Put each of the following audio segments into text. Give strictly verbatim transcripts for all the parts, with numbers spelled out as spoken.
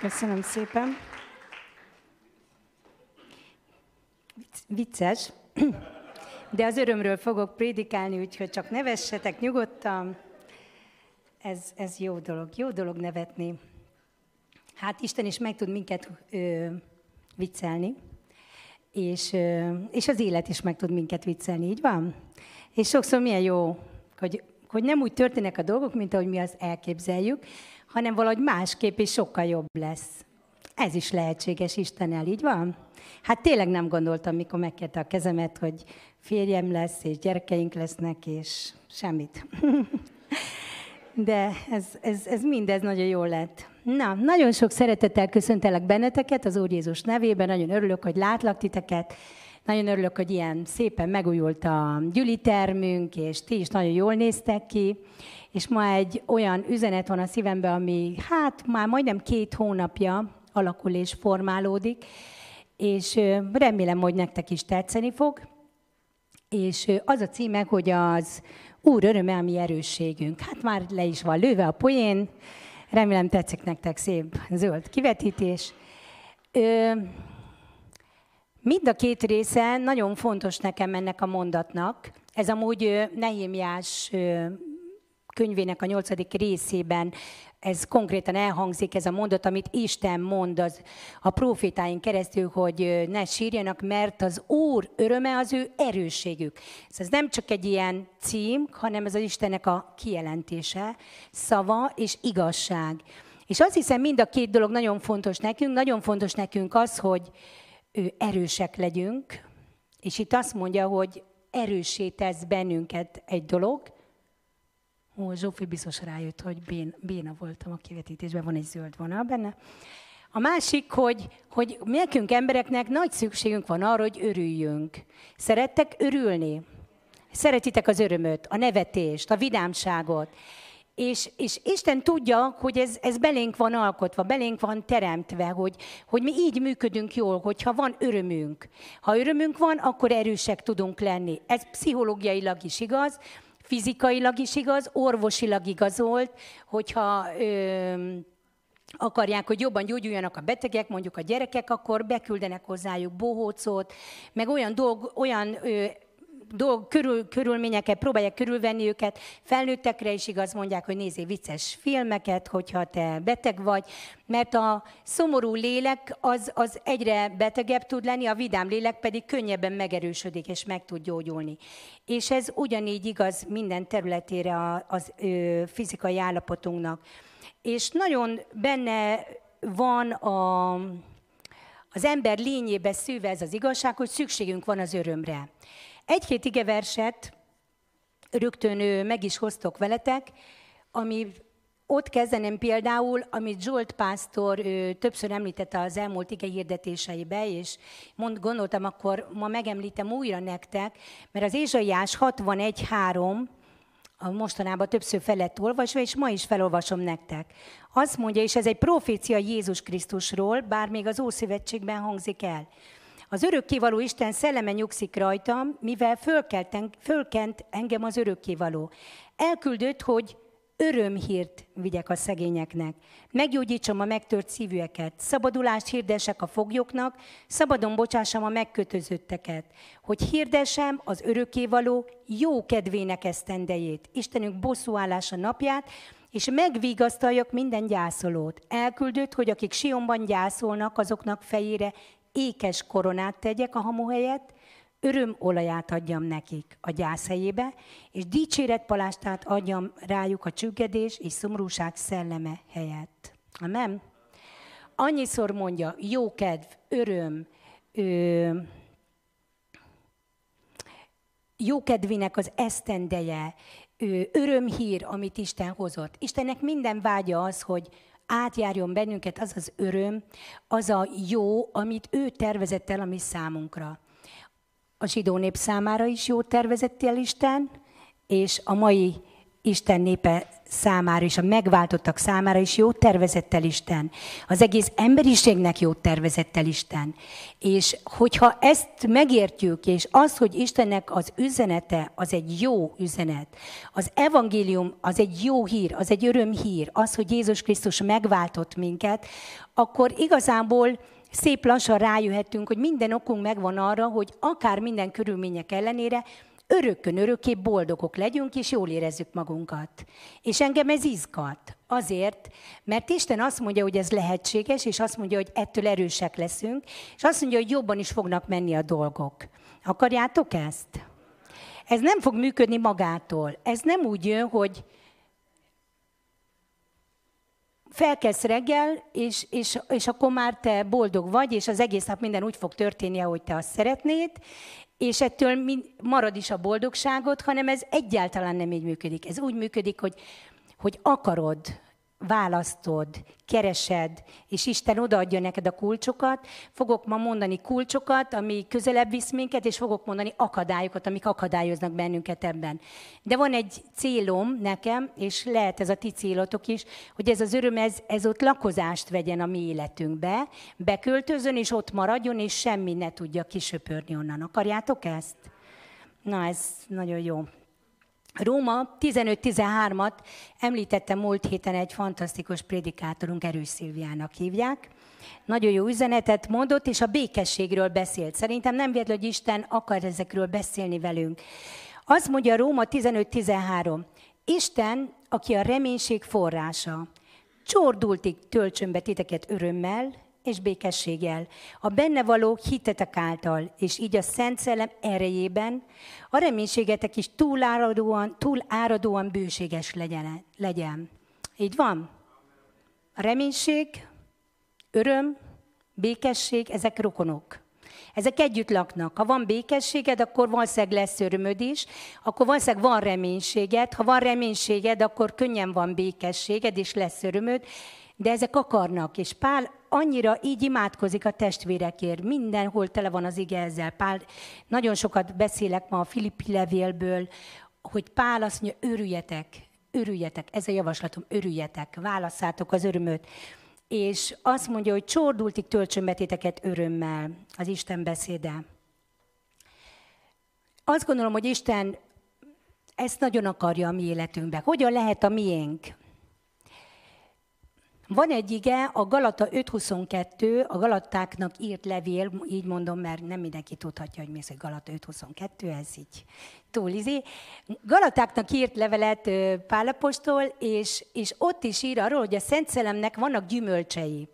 Köszönöm szépen. Vicces, de az örömről fogok prédikálni, úgyhogy csak nevessetek nyugodtan. Ez, ez jó dolog, jó dolog nevetni. Hát Isten is meg tud minket ö, viccelni, és, ö, és az élet is meg tud minket viccelni, így van? És sokszor milyen jó, hogy, hogy nem úgy történnek a dolgok, mint ahogy mi azt elképzeljük, hanem valahogy másképp és sokkal jobb lesz. Ez is lehetséges Istennel, így van? Hát tényleg nem gondoltam, mikor megkérte a kezemet, hogy férjem lesz, és gyerekeink lesznek, és semmit. De ez, ez, ez mindez nagyon jól lett. Na, nagyon sok szeretettel köszöntelek benneteket az Úr Jézus nevében. Nagyon örülök, hogy látlak titeket. Nagyon örülök, hogy ilyen szépen megújult a gyülitermünk, és ti is nagyon jól néztek ki. És ma egy olyan üzenet van a szívemben, ami hát már majdnem két hónapja alakul és formálódik, és remélem, hogy nektek is tetszeni fog. És az a címe, hogy az Úr öröme, ami erősségünk. Hát már le is van lőve a poén, remélem tetszik nektek, szép zöld kivetítés. Ö, mind a két része nagyon fontos nekem ennek a mondatnak. Ez amúgy Nehém Jás könyvének a nyolcadik részében, ez konkrétan elhangzik, ez a mondat, amit Isten mond az a prófétáink keresztül, hogy ne sírjanak, mert az Úr öröme az ő erősségük. Ez nem csak egy ilyen cím, hanem ez az Istennek a kijelentése, szava és igazság. És azt hiszem, mind a két dolog nagyon fontos nekünk. Nagyon fontos nekünk az, hogy erősek legyünk, és itt azt mondja, hogy erőssé tesz bennünket egy dolog. Ó, Zsófi biztos rájött, hogy bén, béna voltam a kivetítésben, van egy zöld vonal benne. A másik, hogy, hogy nekünk embereknek nagy szükségünk van arra, hogy örüljünk. Szerettek örülni? Szeretitek az örömöt, a nevetést, a vidámságot. És, és Isten tudja, hogy ez, ez belénk van alkotva, belénk van teremtve, hogy, hogy mi így működünk jól, hogyha van örömünk. Ha örömünk van, akkor erősek tudunk lenni. Ez pszichológiailag is igaz, fizikailag is igaz, orvosilag igazolt, hogyha ö, akarják, hogy jobban gyógyuljanak a betegek, mondjuk a gyerekek, akkor beküldenek hozzájuk bohócot, meg olyan, dolg, olyan ö, dolg, körül, körülményeket próbálják körülvenni őket. Felnőttekre is igaz, mondják, hogy nézzél vicces filmeket, hogyha te beteg vagy, mert a szomorú lélek az, az egyre betegebb tud lenni, a vidám lélek pedig könnyebben megerősödik és meg tud gyógyulni. És ez ugyanígy igaz minden területére a, az ö, fizikai állapotunknak. És nagyon benne van a, az ember lényébe szűve ez az igazság, hogy szükségünk van az örömre. Egy-két igeverset rögtön meg is hoztok veletek, ami ott kezdenem például, amit Zsolt Pásztor többször említette az elmúlt ige hirdetéseibe, és mond, gondoltam, akkor ma megemlítem újra nektek, mert az Ézsaiás hatvanegy három a mostanában többször fel lett olvasva, és ma is felolvasom nektek. Azt mondja, és ez egy profécia Jézus Krisztusról, bár még az Ószövetségben hangzik el. Az örökkévaló Isten szelleme nyugszik rajtam, mivel fölkent engem az örökkévaló. Elküldött, hogy örömhírt vigyek a szegényeknek. Meggyógyítsam a megtört szívűeket, szabadulást hirdessek a foglyoknak, szabadon bocsássam a megkötözötteket, hogy hirdessem az örökkévaló jó kedvének esztendejét, Istenünk bosszúállása napját, és megvigasztaljak minden gyászolót. Elküldött, hogy akik Sionban gyászolnak, azoknak fejére ékes koronát tegyek a hamu helyett, örömolaját adjam nekik a gyász helyébe, és dicséretpalástát adjam rájuk a csüggedés és szomorúság szelleme helyett. Amen? Annyiszor mondja, jókedv, öröm, ö, jókedvének az esztendeje, ö, örömhír, amit Isten hozott. Istennek minden vágya az, hogy átjárjon bennünket az az öröm, az a jó, amit ő tervezett el a mi számunkra. A zsidó nép számára is jót tervezett el Isten, és a mai Isten népe számára és a megváltottak számára is jót tervezett el Isten. Az egész emberiségnek jót tervezett el Isten. És hogyha ezt megértjük, és az, hogy Istennek az üzenete, az egy jó üzenet, az evangélium az egy jó hír, az egy örömhír, az, hogy Jézus Krisztus megváltott minket, akkor igazából szép lassan rájöhetünk, hogy minden okunk megvan arra, hogy akár minden körülmények ellenére örökkön örökké boldogok legyünk, és jól érezzük magunkat. És engem ez izgat. Azért, mert Isten azt mondja, hogy ez lehetséges, és azt mondja, hogy ettől erősek leszünk, és azt mondja, hogy jobban is fognak menni a dolgok. Akarjátok ezt? Ez nem fog működni magától. Ez nem úgy jön, hogy felkelsz reggel, és, és, és akkor már te boldog vagy, és az egész nap minden úgy fog történni, ahogy te azt szeretnéd, és ettől marad is a boldogságot, hanem ez egyáltalán nem így működik. Ez úgy működik, hogy, hogy akarod, választod, keresed, és Isten odaadja neked a kulcsokat. Fogok ma mondani kulcsokat, ami közelebb visz minket, és fogok mondani akadályokat, amik akadályoznak bennünket ebben. De van egy célom nekem, és lehet ez a ti célotok is, hogy ez az öröm, ez, ez ott lakozást vegyen a mi életünkbe, beköltözön, és ott maradjon, és semmi ne tudja kisöpörni onnan. Akarjátok ezt? Na, ez nagyon jó. Róma tizenöt tizenhármat említette múlt héten egy fantasztikus prédikátorunk, Erős Szilviának hívják. Nagyon jó üzenetet mondott, és a békességről beszélt. Szerintem nem véletlen, hogy Isten akar ezekről beszélni velünk. Azt mondja Róma tizenöt tizenhárom, Isten, aki a reménység forrása, csordultig töltsön be titeket örömmel és békességgel, a benne való hitetek által, és így a Szent Szellem erejében a reménységetek is túláradóan, túláradóan bőséges legyen, legyen. Így van? A reménység, öröm, békesség, ezek rokonok. Ezek együtt laknak. Ha van békességed, akkor valószínűleg lesz örömöd is, akkor valószínűleg van reménységed, ha van reménységed, akkor könnyen van békességed, és lesz örömöd, de ezek akarnak, és Pál annyira így imádkozik a testvérekért, mindenhol tele van az ige ezzel. Pál, nagyon sokat beszélek ma a Filippi levélből, hogy Pál azt mondja, örüljetek, örüljetek, ez a javaslatom, örüljetek, válasszátok az örömöt. És azt mondja, hogy csordultig töltsön be titeket örömmel, az Isten beszéde. Azt gondolom, hogy Isten ezt nagyon akarja a mi életünkben. Hogyan lehet a miénk? Van egy ige, a Galata öt huszonkettő, a Galatáknak írt levél, így mondom, mert nem mindenki tudhatja, hogy mi az, hogy Galata öt huszonkettő, ez így túl izé. Galatáknak írt levelet Pál apostol, és, és ott is ír arról, hogy a Szent Szellemnek vannak gyümölcsei.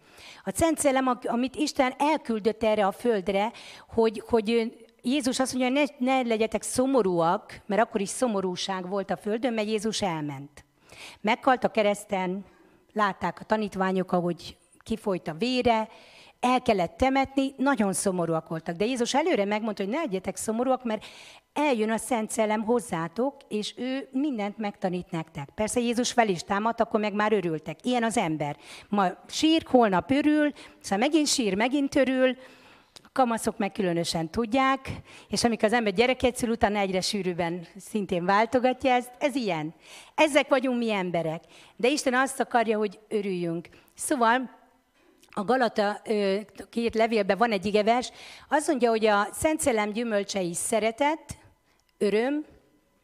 A Szent Szellem, amit Isten elküldött erre a földre, hogy, hogy Jézus azt mondja, hogy ne, ne legyetek szomorúak, mert akkor is szomorúság volt a földön, mert Jézus elment. Meghalt a kereszten. Látták a tanítványok, ahogy kifolyt a vére, el kellett temetni, nagyon szomorúak voltak. De Jézus előre megmondta, hogy ne legyetek szomorúak, mert eljön a Szent Szellem hozzátok, és ő mindent megtanít nektek. Persze Jézus fel is támadt, akkor meg már örültek. Ilyen az ember. Ma sír, holnap örül, szóval megint sír, megint örül, a kamaszok meg különösen tudják, és amikor az ember gyereket szül, utána egyre sűrűbben szintén váltogatja ezt, ez ilyen. Ezek vagyunk mi emberek. De Isten azt akarja, hogy örüljünk. Szóval a Galata ö, két levélben van egy igevers, azt mondja, hogy a Szent Szellem gyümölcsei szeretet, öröm,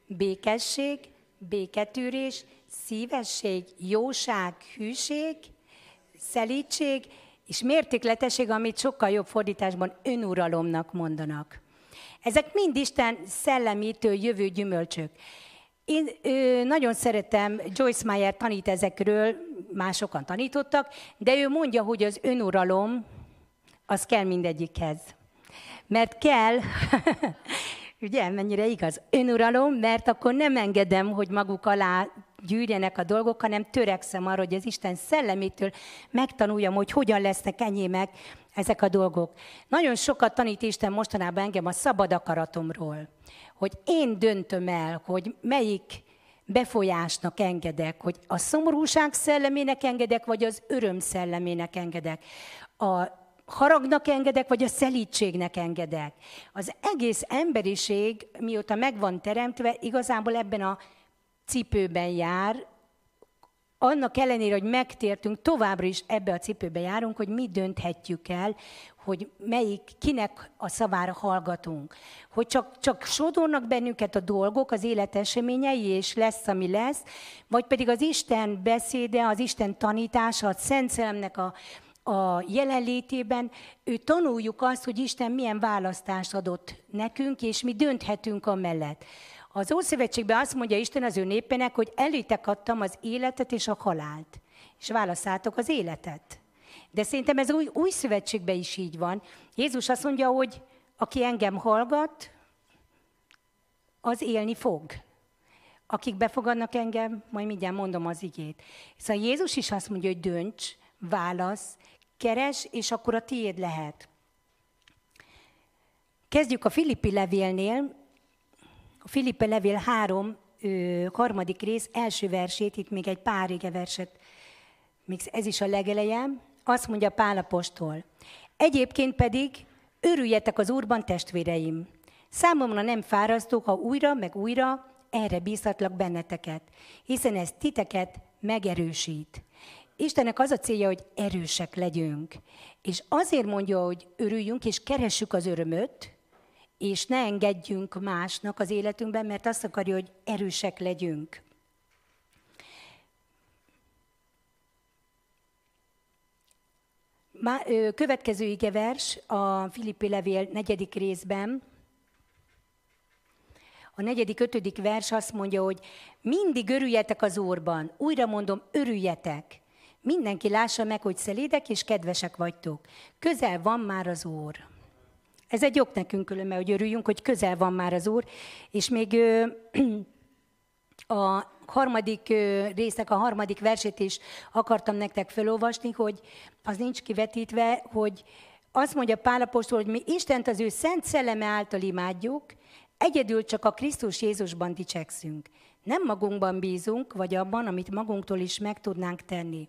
békesség, béketűrés, szívesség, jóság, hűség, szelítség, és mértékletesség, amit sokkal jobb fordításban önuralomnak mondanak. Ezek mind Isten szellemítől jövő gyümölcsök. Én ö, nagyon szeretem, Joyce Meyer tanít ezekről, már sokan tanítottak, de ő mondja, hogy az önuralom, az kell mindegyikhez. Mert kell, ugye, mennyire igaz, önuralom, mert akkor nem engedem, hogy maguk alá gyűrjenek a dolgok, hanem törekszem arra, hogy az Isten szellemétől megtanuljam, hogy hogyan lesznek enyémek ezek a dolgok. Nagyon sokat tanít Isten mostanában engem a szabad akaratomról, hogy én döntöm el, hogy melyik befolyásnak engedek, hogy a szomorúság szellemének engedek, vagy az öröm szellemének engedek. A haragnak engedek, vagy a szelítségnek engedek. Az egész emberiség, mióta meg van teremtve, igazából ebben a cipőben jár, annak ellenére, hogy megtértünk, továbbra is ebbe a cipőbe járunk, hogy mi dönthetjük el, hogy melyik, kinek a szavára hallgatunk. Hogy csak, csak sodornak bennünket a dolgok, az élet eseményei, és lesz, ami lesz, vagy pedig az Isten beszéde, az Isten tanítása, a Szent Szellemnek a, a jelenlétében, ő tanuljuk azt, hogy Isten milyen választást adott nekünk, és mi dönthetünk amellett. Az Ószövetségben azt mondja Isten az ő népének, hogy elétek adtam az életet és a halált, és válasszátok az életet. De szerintem ez új, új szövetségben is így van. Jézus azt mondja, hogy aki engem hallgat, az élni fog. Akik befogadnak engem, majd mindjárt mondom az igét. Szóval Jézus is azt mondja, hogy dönts, válasz, keres, és akkor a tiéd lehet. Kezdjük a Filippi levélnél. A Filippi levél három, harmadik rész, első versét, itt még egy pár rége verset, még ez is a legeleje, azt mondja Pál apostol. Egyébként pedig örüljetek az Úrban, testvéreim. Számomra nem fárasztó, ha újra, meg újra erre bíztatlak benneteket, hiszen ez titeket megerősít. Istennek az a célja, hogy erősek legyünk. És azért mondja, hogy örüljünk, és keressük az örömöt, és ne engedjünk másnak az életünkben, mert azt akarja, hogy erősek legyünk. Következő igevers a Filippi levél negyedik részben. A negyedik, ötödik vers azt mondja, hogy mindig örüljetek az Úrban. Újra mondom, örüljetek. Mindenki lássa meg, hogy szelídek és kedvesek vagytok. Közel van már az Úr. Ez egy jog nekünk különben, hogy örüljünk, hogy közel van már az Úr. És még ö, a harmadik ö, résznek a harmadik versét is akartam nektek felolvasni, hogy az nincs kivetítve, hogy azt mondja Pál apostol, hogy mi Istent az ő Szent Szelleme által imádjuk, egyedül csak a Krisztus Jézusban dicsekszünk. Nem magunkban bízunk, vagy abban, amit magunktól is meg tudnánk tenni.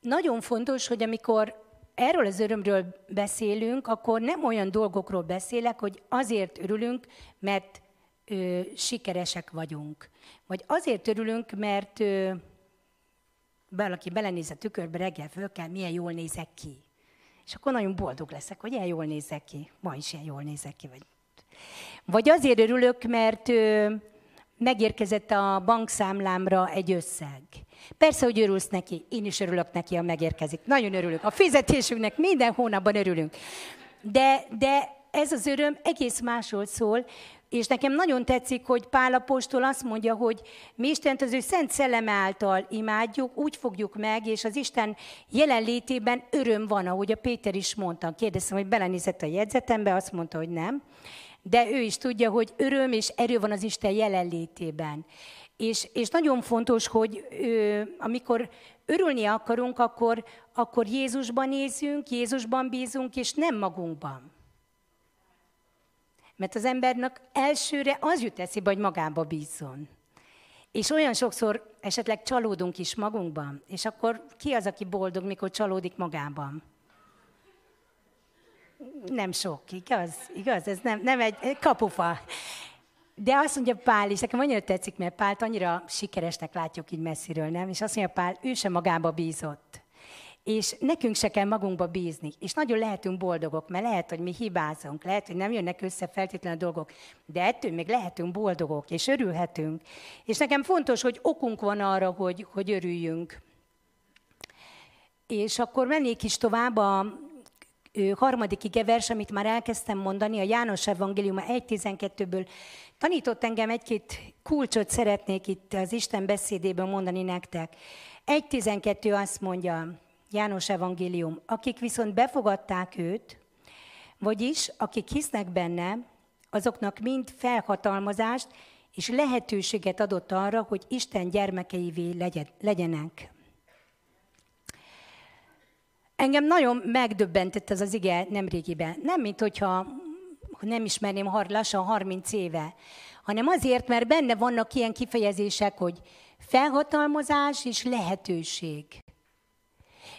Nagyon fontos, hogy amikor erről az örömről beszélünk, akkor nem olyan dolgokról beszélek, hogy azért örülünk, mert ö, sikeresek vagyunk. Vagy azért örülünk, mert ö, valaki belenéz a tükörbe, reggel föl kell, milyen jól nézek ki. És akkor nagyon boldog leszek, hogy ilyen jól nézek ki. Ma is ilyen jól nézek ki. Vagy, vagy azért örülök, mert ö, megérkezett a bankszámlámra egy összeg. Persze, hogy örülsz neki, én is örülök neki, ha megérkezik. Nagyon örülök. A fizetésünknek minden hónapban örülünk. De, de ez az öröm egész másról szól, és nekem nagyon tetszik, hogy Pál apostol azt mondja, hogy mi Istent az ő Szent Szelleme által imádjuk, úgy fogjuk meg, és az Isten jelenlétében öröm van, ahogy a Péter is mondta. Kérdeztem, hogy belenézett a jegyzetembe, azt mondta, hogy nem. De ő is tudja, hogy öröm és erő van az Isten jelenlétében. És, és nagyon fontos, hogy ö, amikor örülni akarunk, akkor, akkor Jézusban nézünk, Jézusban bízunk, és nem magunkban. Mert az embernek elsőre az jut eszébe, hogy magába bízzon. És olyan sokszor esetleg csalódunk is magunkban, és akkor ki az, aki boldog, mikor csalódik magában? Nem sok, igaz? Igaz? Ez nem, nem egy, egy kapufa. De azt mondja Pál is, nekem annyira tetszik, mert Pált annyira sikeresnek látjuk így messziről, nem? És azt mondja Pál, ő sem magába bízott. És nekünk se kell magunkba bízni. És nagyon lehetünk boldogok, mert lehet, hogy mi hibázunk, lehet, hogy nem jönnek össze feltétlenül a dolgok, de ettől még lehetünk boldogok, és örülhetünk. És nekem fontos, hogy okunk van arra, hogy, hogy örüljünk. És akkor mennék is tovább a harmadik igevers, amit már elkezdtem mondani, a János Evangélium egy tizenkettőből tanított engem egy-két kulcsot, szeretnék itt az Isten beszédéből mondani nektek. egy tizenkettő azt mondja, János Evangélium, akik viszont befogadták őt, vagyis akik hisznek benne, azoknak mind felhatalmazást és lehetőséget adott arra, hogy Isten gyermekeivé legyenek. Engem nagyon megdöbbentett ez az ige nemrégiben. Nem, mint hogyha nem ismerném lassan harminc éve, hanem azért, mert benne vannak ilyen kifejezések, hogy felhatalmazás és lehetőség.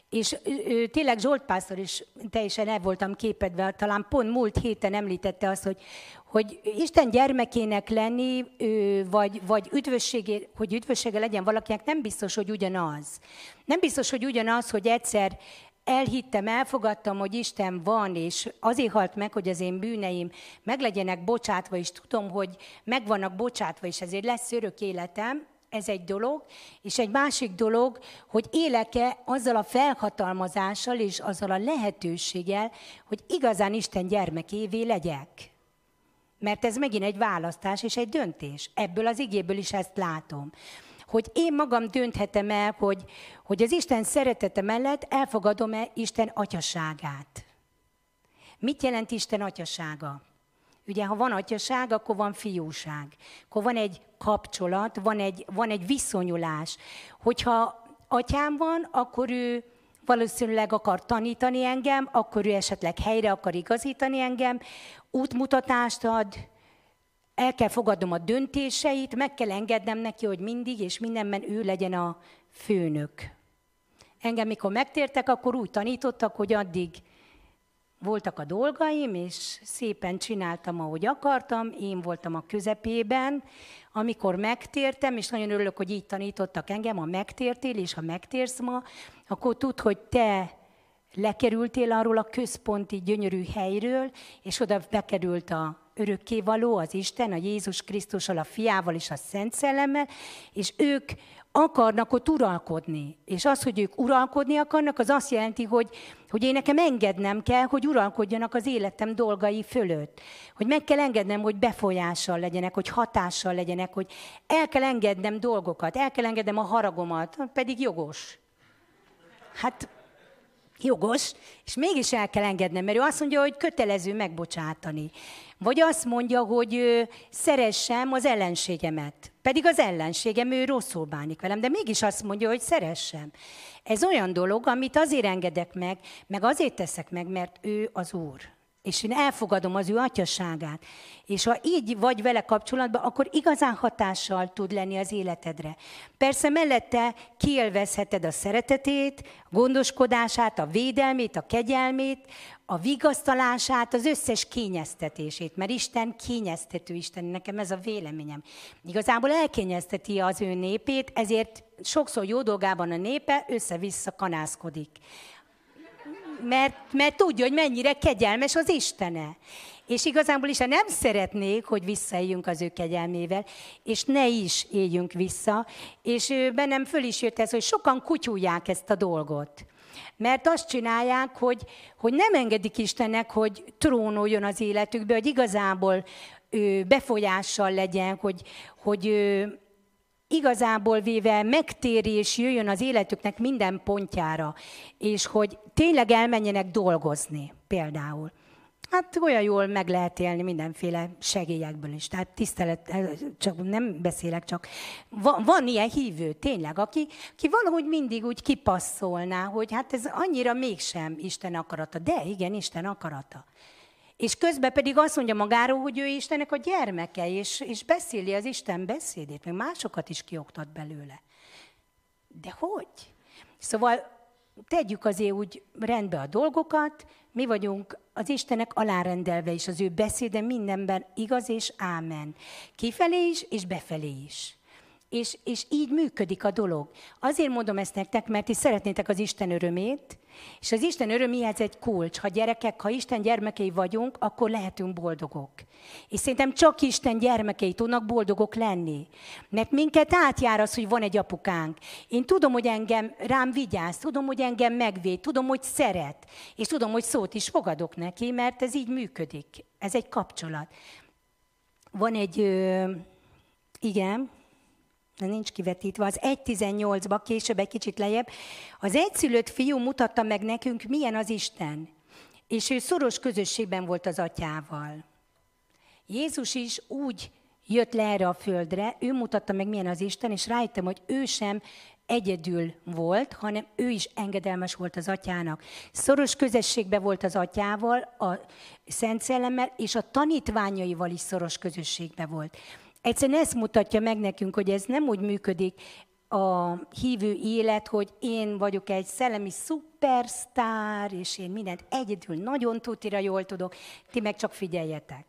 És ő, tényleg Zsolt pásztor is, teljesen el voltam képedve, talán pont múlt héten említette azt, hogy, hogy Isten gyermekének lenni, vagy, vagy üdvösségé, hogy üdvössége legyen valakinek, nem biztos, hogy ugyanaz. Nem biztos, hogy ugyanaz, hogy egyszer elhittem, elfogadtam, hogy Isten van, és azért halt meg, hogy az én bűneim meglegyenek bocsátva, és tudom, hogy megvannak bocsátva, és ezért lesz örök életem. Ez egy dolog, és egy másik dolog, hogy élek-e azzal a felhatalmazással és azzal a lehetőséggel, hogy igazán Isten gyermekévé legyek. Mert ez megint egy választás és egy döntés. Ebből az igéből is ezt látom. Hogy én magam dönthetem el, hogy, hogy az Isten szeretete mellett elfogadom-e Isten atyaságát. Mit jelent Isten atyasága? Ugye, ha van atyaság, akkor van fiúság. Akkor van egy kapcsolat, van egy, van egy viszonyulás. Hogyha atyám van, akkor ő valószínűleg akar tanítani engem, akkor ő esetleg helyre akar igazítani engem, útmutatást ad, el kell fogadnom a döntéseit, meg kell engednem neki, hogy mindig és mindenben ő legyen a főnök. Engem mikor megtértek, akkor úgy tanítottak, hogy addig voltak a dolgaim, és szépen csináltam, ahogy akartam, én voltam a közepében. Amikor megtértem, és nagyon örülök, hogy így tanítottak engem, ha megtértél, és ha megtérsz ma, akkor tudd, hogy te lekerültél arról a központi gyönyörű helyről, és oda bekerült a örökkévaló, az Isten, a Jézus Krisztussal, a Fiával és a Szent Szellemmel, és ők akarnak ott uralkodni. És az, hogy ők uralkodni akarnak, az azt jelenti, hogy, hogy én nekem engednem kell, hogy uralkodjanak az életem dolgai fölött. Hogy meg kell engednem, hogy befolyással legyenek, hogy hatással legyenek, hogy el kell engednem dolgokat, el kell engednem a haragomat, pedig jogos. Hát jogos, és mégis el kell engednem, mert ő azt mondja, hogy kötelező megbocsátani. Vagy azt mondja, hogy szeressem az ellenségemet. Pedig az ellenségem, ő rosszul bánik velem, de mégis azt mondja, hogy szeressem. Ez olyan dolog, amit azért engedek meg, meg azért teszek meg, mert ő az Úr. És én elfogadom az ő atyaságát. És ha így vagy vele kapcsolatban, akkor igazán hatással tud lenni az életedre. Persze mellette kiélvezheted a szeretetét, a gondoskodását, a védelmét, a kegyelmét, a vigasztalását, az összes kényeztetését, mert Isten kényeztető Isten, nekem ez a véleményem. Igazából elkényezteti az ő népét, ezért sokszor jó dolgában a népe össze-vissza kanászkodik. Mert, mert tudja, hogy mennyire kegyelmes az Istene. És igazából is nem szeretnék, hogy visszaéljünk az ő kegyelmével, és ne is éljünk vissza. És bennem föl is jött ez, hogy sokan kutyulják ezt a dolgot. Mert azt csinálják, hogy, hogy nem engedik Istennek, hogy trónoljon az életükbe, hogy igazából ő, befolyással legyen, hogy, hogy ő, igazából véve megtérés jöjjön az életüknek minden pontjára, és hogy tényleg elmenjenek dolgozni például. Hát olyan jól meg lehet élni mindenféle segélyekből is. Tehát tisztelet, csak nem beszélek, csak van, van ilyen hívő, tényleg, aki, aki valahogy mindig úgy kipasszolná, hogy hát ez annyira mégsem Isten akarata. De igen, Isten akarata. És közben pedig azt mondja magáról, hogy ő Istennek a gyermeke, és, és beszéli az Isten beszédét, meg másokat is kioktat belőle. De hogy? Szóval tegyük azért úgy rendbe a dolgokat, mi vagyunk az Istennek alárendelve is, az ő beszéde mindenben igaz és ámen. Kifelé is, és befelé is. És, és így működik a dolog. Azért mondom ezt nektek, mert ti szeretnétek az Isten örömét, és az Isten öröméhez egy kulcs. Ha gyerekek, ha Isten gyermekei vagyunk, akkor lehetünk boldogok. És szerintem csak Isten gyermekei tudnak boldogok lenni. Mert minket átjár az, hogy van egy apukánk. Én tudom, hogy engem rám vigyáz, tudom, hogy engem megvéd, tudom, hogy szeret, és tudom, hogy szót is fogadok neki, mert ez így működik. Ez egy kapcsolat. Van egy... Ö, igen... de nincs kivetítve, az egy tizennyolcba, később egy kicsit lejjebb, az egyszülött fiú mutatta meg nekünk, milyen az Isten. És ő szoros közösségben volt az atyával. Jézus is úgy jött le erre a földre, ő mutatta meg, milyen az Isten, és rájöttem, hogy ő sem egyedül volt, hanem ő is engedelmes volt az atyának. Szoros közösségben volt az atyával, a Szent Szellemmel, és a tanítványaival is szoros közösségben volt. Egyszerűen ezt mutatja meg nekünk, hogy ez nem úgy működik, a hívő élet, hogy én vagyok egy szellemi szupersztár, és én mindent egyedül nagyon tutira jól tudok, ti meg csak figyeljetek.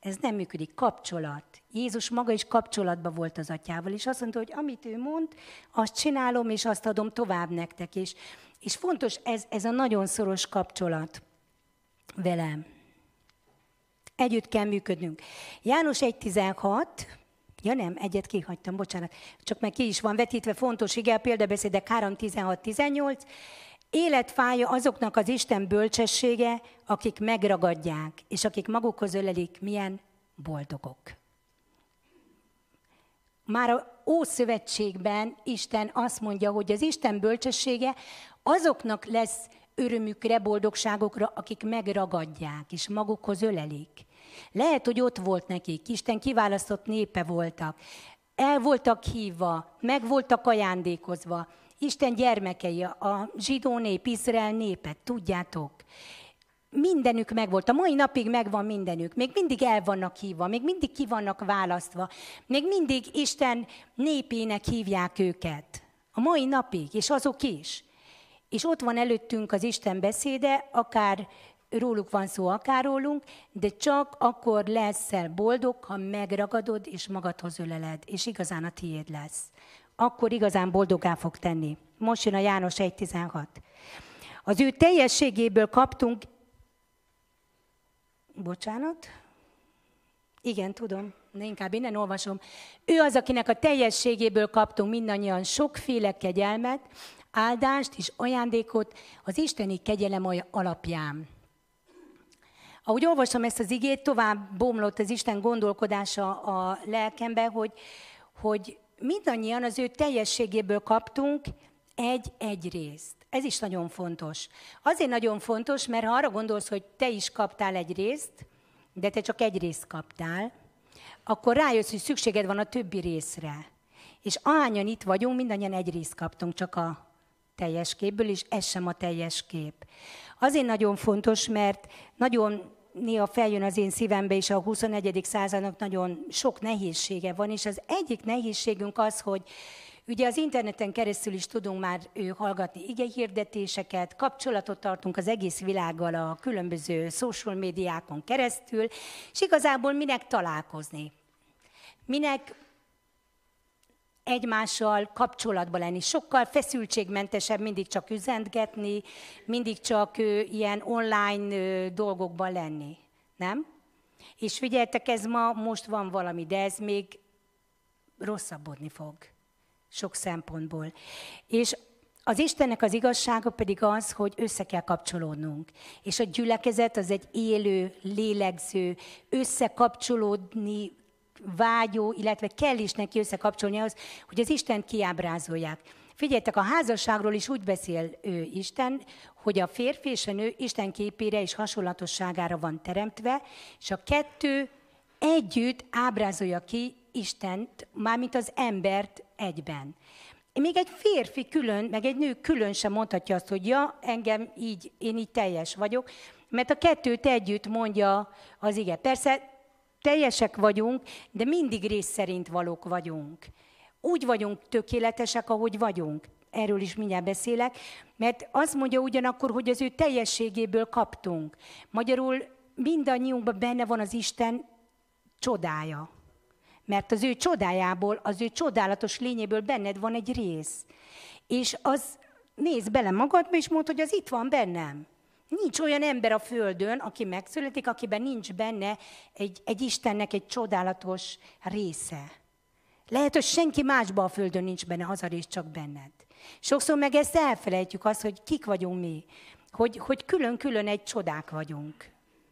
Ez nem működik, kapcsolat. Jézus maga is kapcsolatban volt az atyával, és azt mondta, hogy amit ő mond, azt csinálom, és azt adom tovább nektek is. És fontos ez, ez a nagyon szoros kapcsolat velem. Együtt kell működnünk. János egy tizenhat, ja nem, egyet kihagytam, bocsánat, csak meg ki is van vetítve, fontos, igen, példabeszédek három tizenhat tizennyolc. Életfája azoknak az Isten bölcsessége, akik megragadják, és akik magukhoz ölelik, milyen boldogok. Már a Ószövetségben Isten azt mondja, hogy az Isten bölcsessége azoknak lesz örömükre, boldogságokra, akik megragadják, és magukhoz ölelik. Lehet, hogy ott volt nekik, Isten kiválasztott népe voltak, el voltak hívva, meg voltak ajándékozva, Isten gyermekei, a zsidó nép, Izrael népet, tudjátok. Mindenük megvolt, a mai napig megvan mindenük, még mindig el vannak hívva, még mindig ki vannak választva, még mindig Isten népének hívják őket. A mai napig, és azok is. És ott van előttünk az Isten beszéde, akár róluk van szó, akár rólunk, de csak akkor leszel boldog, ha megragadod és magadhoz öleled, és igazán a tiéd lesz. Akkor igazán boldoggá fog tenni. Most jön a János egy tizenhat. Az ő teljességéből kaptunk... Bocsánat? Igen, tudom, de inkább innen olvasom. Ő az, akinek a teljességéből kaptunk mindannyian sokféle kegyelmet, áldást és ajándékot az isteni kegyelem alapján. Ahogy olvasom ezt az igét, tovább bomlott az Isten gondolkodása a lelkembe, hogy, hogy mindannyian az ő teljességéből kaptunk egy-egy részt. Ez is nagyon fontos. Azért nagyon fontos, mert ha arra gondolsz, hogy te is kaptál egy részt, de te csak egy részt kaptál, akkor rájössz, hogy szükséged van a többi részre. És ahányan itt vagyunk, mindannyian egy részt kaptunk csak a teljes képből, és ez sem a teljes kép. Azért nagyon fontos, mert nagyon néha feljön az én szívembe is, a huszonegyedik századnak nagyon sok nehézsége van, és az egyik nehézségünk az, hogy ugye az interneten keresztül is tudunk már hallgatni igehirdetéseket, kapcsolatot tartunk az egész világgal a különböző social médiákon keresztül, és igazából minek találkozni? Minek egymással kapcsolatban lenni? Sokkal feszültségmentesebb mindig csak üzentgetni, mindig csak ilyen online dolgokban lenni, nem? És figyeljetek, ez ma most van valami, de ez még rosszabbodni fog sok szempontból. És az Istennek az igazsága pedig az, hogy össze kell kapcsolódnunk. És a gyülekezet az egy élő, lélegző, összekapcsolódni vágyó, illetve kell is neki összekapcsolni az, hogy az Istent kiábrázolják. Figyeljetek, a házasságról is úgy beszél ő Isten, hogy a férfi és a nő Isten képére és hasonlatosságára van teremtve, és a kettő együtt ábrázolja ki Istent, mármint az embert egyben. Még egy férfi külön, meg egy nő külön sem mondhatja azt, hogy ja, engem így, én így teljes vagyok, mert a kettőt együtt mondja az ige. Persze teljesek vagyunk, de mindig rész szerint valók vagyunk. Úgy vagyunk tökéletesek, ahogy vagyunk. Erről is mindjárt beszélek, mert azt mondja ugyanakkor, hogy az ő teljességéből kaptunk. Magyarul mindannyiunkban benne van az Isten csodája. Mert az ő csodájából, az ő csodálatos lényéből benned van egy rész. És az néz bele magadba, és mondd, hogy az itt van bennem. Nincs olyan ember a Földön, aki megszületik, akiben nincs benne egy, egy Istennek egy csodálatos része. Lehet, hogy senki másban a Földön nincs benne, az a rész csak benned. Sokszor meg ezt elfelejtjük, azt, hogy kik vagyunk mi, hogy, hogy külön-külön egy csodák vagyunk.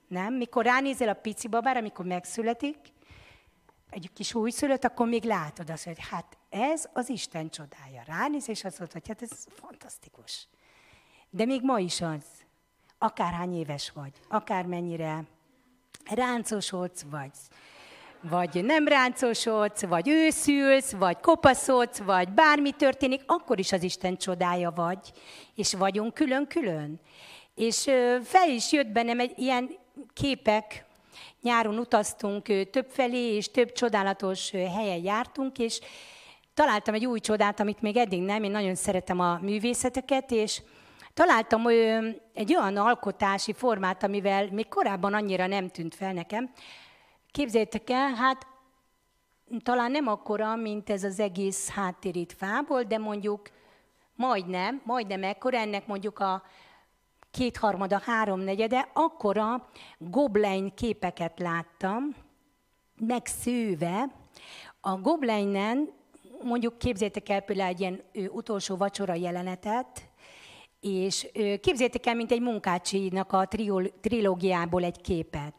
Nem? Mikor ránézel a pici babára, amikor megszületik, egy kis újszülött, akkor még látod azt, hogy hát ez az Isten csodája. Ránéz, és azt mondod, hogy hát ez fantasztikus. De még ma is az. Akárhány éves vagy, akármennyire ráncosodsz vagy, vagy nem ráncosodsz, vagy őszülsz, vagy kopaszodsz, vagy bármi történik, akkor is az Isten csodája vagy, és vagyunk külön-külön. És fel is jött bennem egy ilyen képek, nyáron utaztunk többfelé, és több csodálatos helyen jártunk, és találtam egy új csodát, amit még eddig nem, én nagyon szeretem a művészeteket, és találtam egy olyan alkotási formát, amivel még korábban annyira nem tűnt fel nekem. Képzeljétek el, hát talán nem akkora, mint ez az egész háttér itt fából, de mondjuk majdnem, majdnem ekkora, ennek mondjuk a kétharmada, háromnegyede, akkora goblen képeket láttam, megszőve. A goblenen, mondjuk képzeljétek el például egy ilyen utolsó vacsora jelenetet, és képzeljétek el, mint egy Munkácsinak a trilógiából egy képet,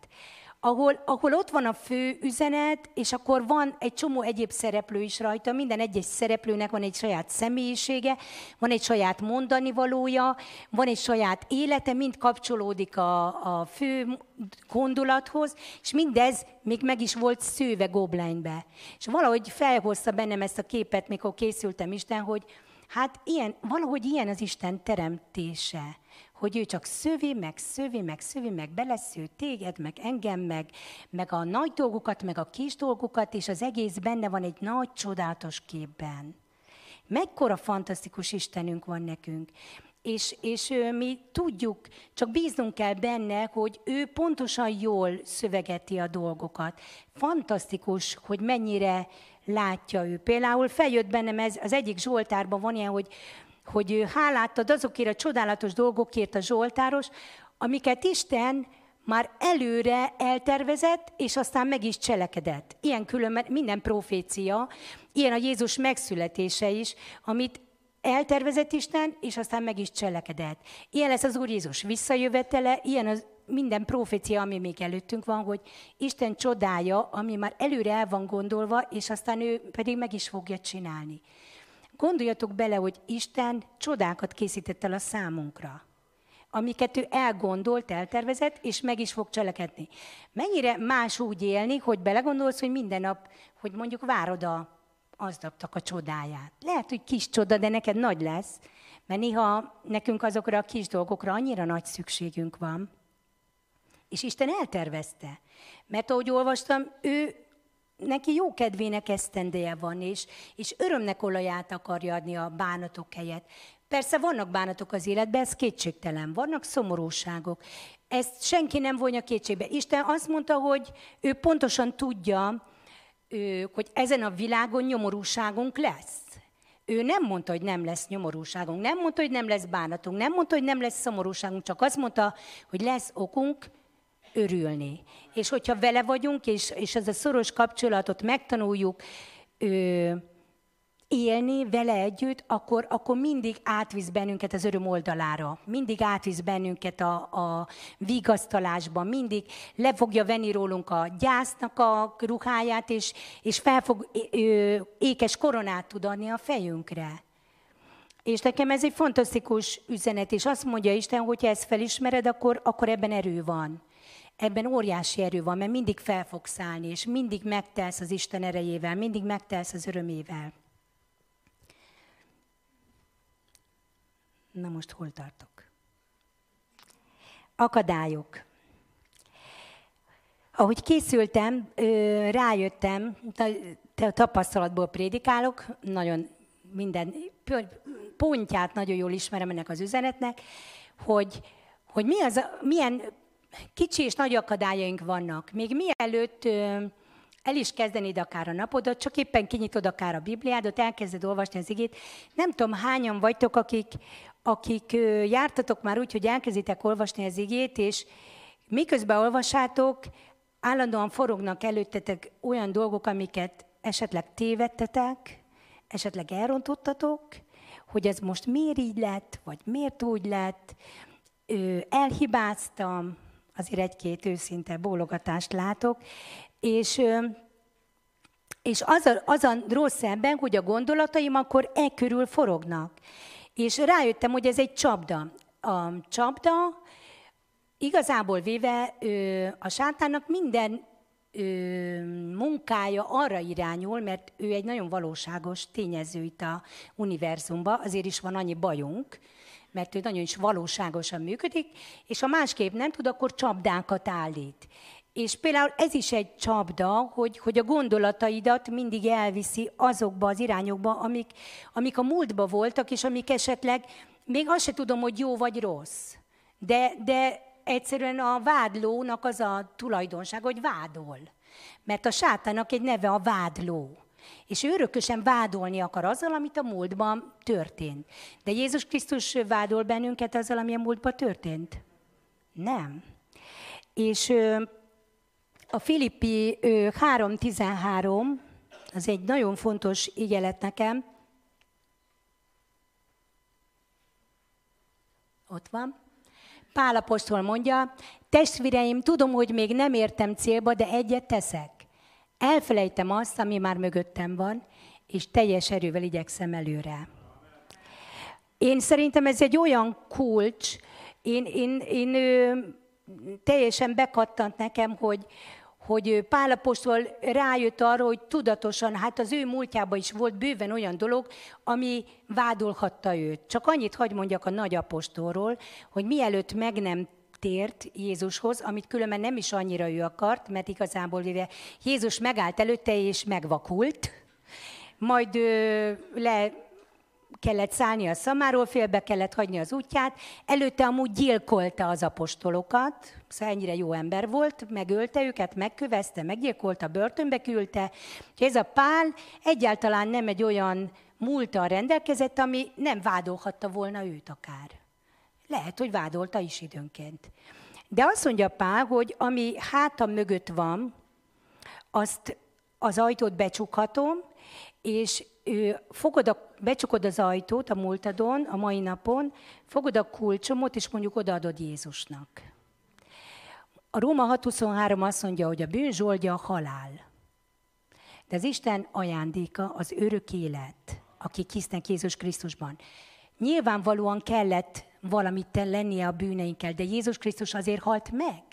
ahol, ahol ott van a fő üzenet, és akkor van egy csomó egyéb szereplő is rajta, minden egyes szereplőnek van egy saját személyisége, van egy saját mondanivalója, van egy saját élete, mind kapcsolódik a, a fő gondolathoz, és mindez még meg is volt szőve goblenbe. És valahogy felhozta bennem ezt a képet, mikor készültem Isten, hogy hát ilyen, valahogy ilyen az Isten teremtése, hogy ő csak szövi, meg szövi, meg szövi, meg belesző téged, meg engem, meg, meg a nagy dolgokat, meg a kis dolgokat, és az egész benne van egy nagy csodálatos képben. Mekkora fantasztikus Istenünk van nekünk. És, és mi tudjuk, csak bíznunk kell benne, hogy ő pontosan jól szövegeti a dolgokat. Fantasztikus, hogy mennyire látja ő. Például feljött bennem ez, az egyik Zsoltárban van ilyen, hogy, hogy hálát ad azokért a csodálatos dolgokért a Zsoltáros, amiket Isten már előre eltervezett, és aztán meg is cselekedett. Ilyen különben minden profécia, ilyen a Jézus megszületése is, amit eltervezett Isten, és aztán meg is cselekedett. Ilyen lesz az Úr Jézus visszajövetele, ilyen az minden profécia, ami még előttünk van, hogy Isten csodája, ami már előre el van gondolva, és aztán ő pedig meg is fogja csinálni. Gondoljatok bele, hogy Isten csodákat készített el a számunkra, amiket ő elgondolt, eltervezett, és meg is fog cselekedni. Mennyire más úgy élni, hogy belegondolsz, hogy minden nap, hogy mondjuk várod a aznapnak a csodáját. Lehet, hogy kis csoda, de neked nagy lesz, mert néha nekünk azokra a kis dolgokra annyira nagy szükségünk van. És Isten eltervezte. Mert ahogy olvastam, ő, neki jó kedvének esztendeje van, és, és örömnek olaját akarja adni a bánatok helyett. Persze vannak bánatok az életben, ez kétségtelen. Vannak szomorúságok. Ezt senki nem vonja kétségbe. Isten azt mondta, hogy ő pontosan tudja, hogy ezen a világon nyomorúságunk lesz. Ő nem mondta, hogy nem lesz nyomorúságunk, nem mondta, hogy nem lesz bánatunk, nem mondta, hogy nem lesz szomorúságunk, csak azt mondta, hogy lesz okunk örülni. És hogyha vele vagyunk, és, és ez a szoros kapcsolatot megtanuljuk ö, élni vele együtt, akkor, akkor mindig átvisz bennünket az öröm oldalára, mindig átvisz bennünket a, a vigasztalásba, mindig le fogja venni rólunk a gyásznak a ruháját, és, és fel fog ö, ékes koronát tud adni a fejünkre. És nekem ez egy fantasztikus üzenet, és azt mondja Isten, hogyha ezt felismered, akkor, akkor ebben erő van. Ebben óriási erő van, mert mindig fel fogsz állni, és mindig megtelsz az Isten erejével, mindig megtelsz az örömével. Na most hol tartok? Akadályok. Ahogy készültem, rájöttem, a tapasztalatból prédikálok, nagyon minden pontját nagyon jól ismerem ennek az üzenetnek, hogy, hogy mi az, milyen kicsi és nagy akadályaink vannak. Még mielőtt el is kezdenéd akár a napodat, csak éppen kinyitod akár a Bibliádat, elkezded olvasni az igét. Nem tudom, hányan vagytok, akik, akik jártatok már úgy, hogy elkezditek olvasni az igét, és miközben olvasátok, állandóan forognak előttetek olyan dolgok, amiket esetleg tévedtetek, esetleg elrontottatok, hogy ez most miért így lett, vagy miért úgy lett, elhibáztam, azért egy-két őszinte bólogatást látok, és, és az, a, az a rossz ebben, hogy a gondolataim akkor e körül forognak. És rájöttem, hogy ez egy csapda. A csapda igazából véve a sátánnak minden munkája arra irányul, mert ő egy nagyon valóságos tényező itt a univerzumban, azért is van annyi bajunk, mert ő nagyon is valóságosan működik, és ha másképp nem tud, akkor csapdákat állít. És például ez is egy csapda, hogy, hogy a gondolataidat mindig elviszi azokba az irányokba, amik, amik a múltba voltak, és amik esetleg, még azt se tudom, hogy jó vagy rossz, de, de egyszerűen a vádlónak az a tulajdonság, hogy vádol. Mert a sátának egy neve a vádló. És ő örökösen vádolni akar azzal, amit a múltban történt. De Jézus Krisztus vádol bennünket azzal, ami a múltban történt? Nem. És a Filippi három tizenhárom, az egy nagyon fontos ígéret nekem. Ott van. Pál apostol mondja, testvéreim, tudom, hogy még nem értem célba, de egyet teszek. Elfelejtem azt, ami már mögöttem van, és teljes erővel igyekszem előre. Én szerintem ez egy olyan kulcs, én, én, én ö, teljesen bekattant nekem, hogy, hogy Pál apostol rájött arra, hogy tudatosan, hát az ő múltjában is volt bőven olyan dolog, ami vádolhatta őt. Csak annyit hadd mondjak a nagy apostolról, hogy mielőtt meg nem tért Jézushoz, amit különben nem is annyira ő akart, mert igazából Jézus megállt előtte és megvakult, majd ö, le kellett szállni a szamáról, félbe kellett hagyni az útját, előtte amúgy gyilkolta az apostolokat, szóval ennyire jó ember volt, megölte őket, megkövezte, meggyilkolta, börtönbe küldte, és ez a Pál egyáltalán nem egy olyan múlttal rendelkezett, ami nem vádolhatta volna őt akár. Lehet, hogy vádolta is időnként. De azt mondja Pál, hogy ami hátam mögött van, azt az ajtót becsukhatom, és ő, fogod a, becsukod az ajtót a múltadon, a mai napon, fogod a kulcsomot, és mondjuk odaadod Jézusnak. A Róma hat huszonhárom azt mondja, hogy a bűn zsoldja a halál. De az Isten ajándéka az örök élet, akik hisznek Jézus Krisztusban. Nyilvánvalóan kellett valamit lennie a bűneinkkel, de Jézus Krisztus azért halt meg.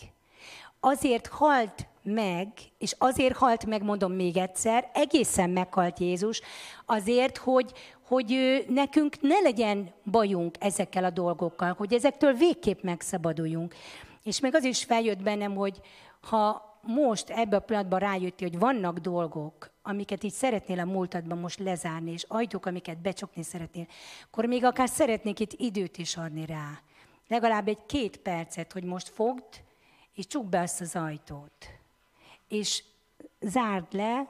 Azért halt meg, és azért halt meg, mondom még egyszer, egészen meghalt Jézus, azért, hogy, hogy ő, nekünk ne legyen bajunk ezekkel a dolgokkal, hogy ezektől végképp megszabaduljunk. És még az is feljött bennem, hogy ha most ebben a pillanatban rájöttél, hogy vannak dolgok, amiket így szeretnél a múltadban most lezárni, és ajtók, amiket becsukni szeretnél, akkor még akár szeretnék itt időt is adni rá. Legalább egy-két percet, hogy most fogd, és csukd be azt az ajtót. És zárd le,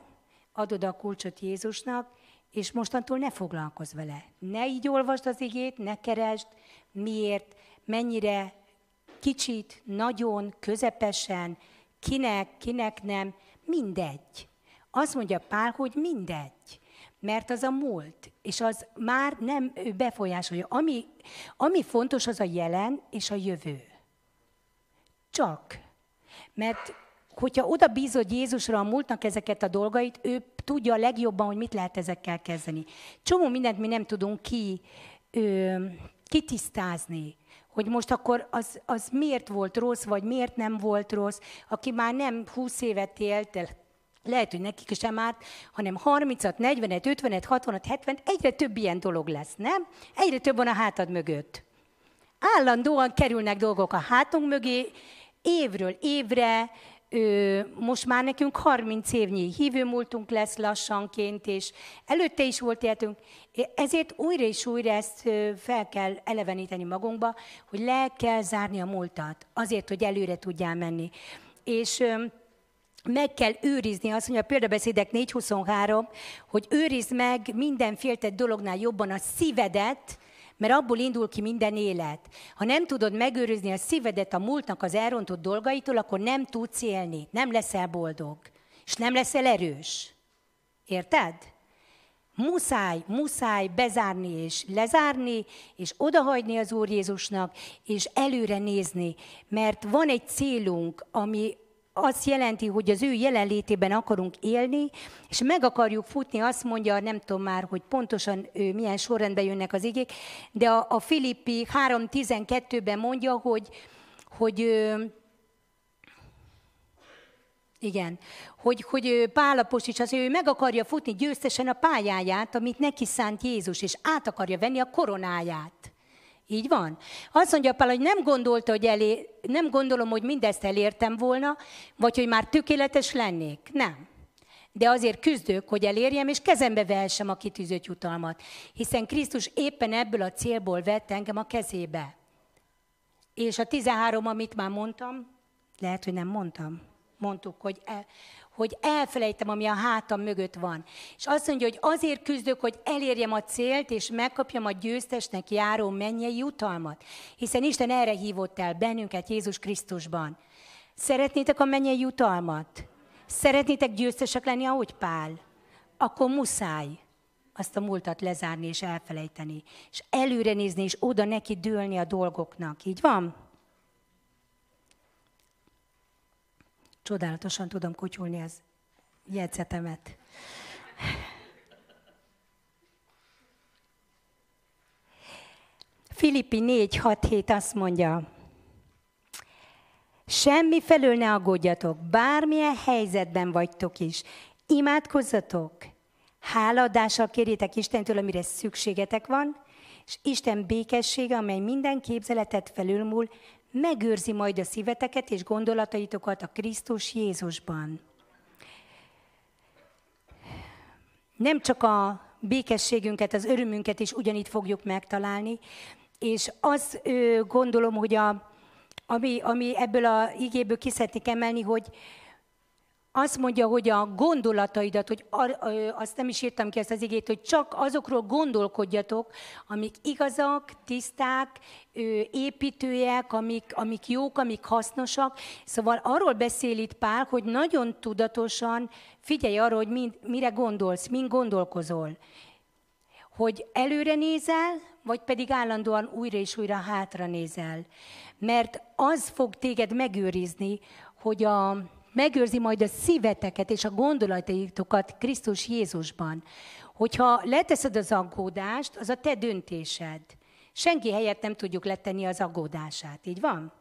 adod a kulcsot Jézusnak, és mostantól ne foglalkozz vele. Ne így olvasd az igét, ne keresd, miért, mennyire, kicsit, nagyon, közepesen, kinek, kinek nem, mindegy. Azt mondja Pál, hogy mindegy, mert az a múlt, és az már nem befolyásolja. Ami, ami fontos, az a jelen és a jövő. Csak. Mert hogyha oda bízod Jézusra a múltnak ezeket a dolgait, ő tudja legjobban, hogy mit lehet ezekkel kezdeni. Csomó mindent mi nem tudunk ki, ö, kitisztázni, hogy most akkor az, az miért volt rossz, vagy miért nem volt rossz, aki már nem húsz évet élt, lehet, hogy nekik sem árt, hanem harmincat, negyvenet, ötvenet, hatvanat, hetvenet, egyre több ilyen dolog lesz, nem? Egyre több van a hátad mögött. Állandóan kerülnek dolgok a hátunk mögé, évről évre, Ö, most már nekünk harminc évnyi hívőmúltunk lesz lassanként, és előtte is volt életünk, ezért újra és újra ezt fel kell eleveníteni magunkba, hogy le kell zárni a múltat, azért, hogy előre tudjál menni. És ö, meg kell őrizni, azt mondja a Példabeszédek négy huszonhárom, hogy őrizd meg minden féltett dolognál jobban a szívedet, mert abból indul ki minden élet. Ha nem tudod megőrizni a szívedet a múltnak az elrontott dolgaitól, akkor nem tudsz élni, nem leszel boldog, és nem leszel erős. Érted? Muszáj, muszáj bezárni és lezárni, és odahagyni az Úr Jézusnak, és előre nézni, mert van egy célunk, ami azt jelenti, hogy az ő jelenlétében akarunk élni, és meg akarjuk futni, azt mondja, nem tudom már, hogy pontosan ő, milyen sorrendben jönnek az igék, de a, a Filippi három tizenkettőben mondja, hogy, hogy, ö, igen, hogy, hogy Pál apostol is az, hogy ő meg akarja futni győztesen a pályáját, amit neki szánt Jézus, és át akarja venni a koronáját. Így van? Azt mondja Pál, hogy nem gondolta, hogy elé, nem gondolom, hogy mindezt elértem volna, vagy hogy már tökéletes lennék. Nem. De azért küzdök, hogy elérjem, és kezembe vehessem a kitűzött jutalmat. Hiszen Krisztus éppen ebből a célból vett engem a kezébe. És a tizenhárom, amit már mondtam, lehet, hogy nem mondtam. Mondtuk, hogy, el, hogy elfelejtem, ami a hátam mögött van. És azt mondja, hogy azért küzdök, hogy elérjem a célt, és megkapjam a győztesnek járó mennyei jutalmat. Hiszen Isten erre hívott el bennünket Jézus Krisztusban. Szeretnétek a mennyei jutalmat? Szeretnétek győztesek lenni, ahogy Pál? Akkor muszáj azt a múltat lezárni és elfelejteni. És előre nézni, és oda neki dőlni a dolgoknak. Így van? Csodálatosan tudom kotyulni az jegyzetemet. Filippi négy hat hét azt mondja, semmi felől ne aggódjatok, bármilyen helyzetben vagytok is. Imádkozzatok, hálaadással kérjétek Istentől, amire szükségetek van, és Isten békessége, amely minden képzeletet felülmúl, megőrzi majd a szíveteket és gondolataitokat a Krisztus Jézusban. Nem csak a békességünket, az örömünket is ugyanitt fogjuk megtalálni, és azt ö, gondolom, hogy a, ami, ami ebből az igéből ki szeretnék emelni, hogy azt mondja, hogy a gondolataidat, hogy azt nem is írtam ki ezt az igét, hogy csak azokról gondolkodjatok, amik igazak, tiszták, építőek, amik, amik jók, amik hasznosak. Szóval arról beszél itt Pál, hogy nagyon tudatosan figyelj arra, hogy mind, mire gondolsz, mind gondolkozol. Hogy előre nézel, vagy pedig állandóan újra és újra hátra nézel. Mert az fog téged megőrizni, hogy a... megőrzi majd a szíveteket és a gondolataitokat Krisztus Jézusban. Hogyha leteszed az aggódást, az a te döntésed. Senki helyett nem tudjuk letenni az aggódását, így van?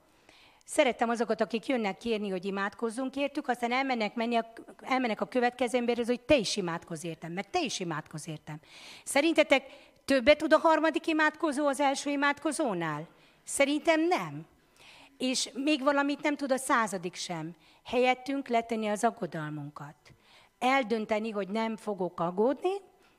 Szerettem azokat, akik jönnek kérni, hogy imádkozzunk értük, aztán elmennek, menni a, elmennek a következő emberhez, hogy te is imádkozz értem, meg te is imádkozz értem. Szerintetek többet tud a harmadik imádkozó az első imádkozónál? Szerintem nem. És még valamit nem tud a századik sem. Helyettünk letenni az aggodalmunkat. Eldönteni, hogy nem fogok aggódni,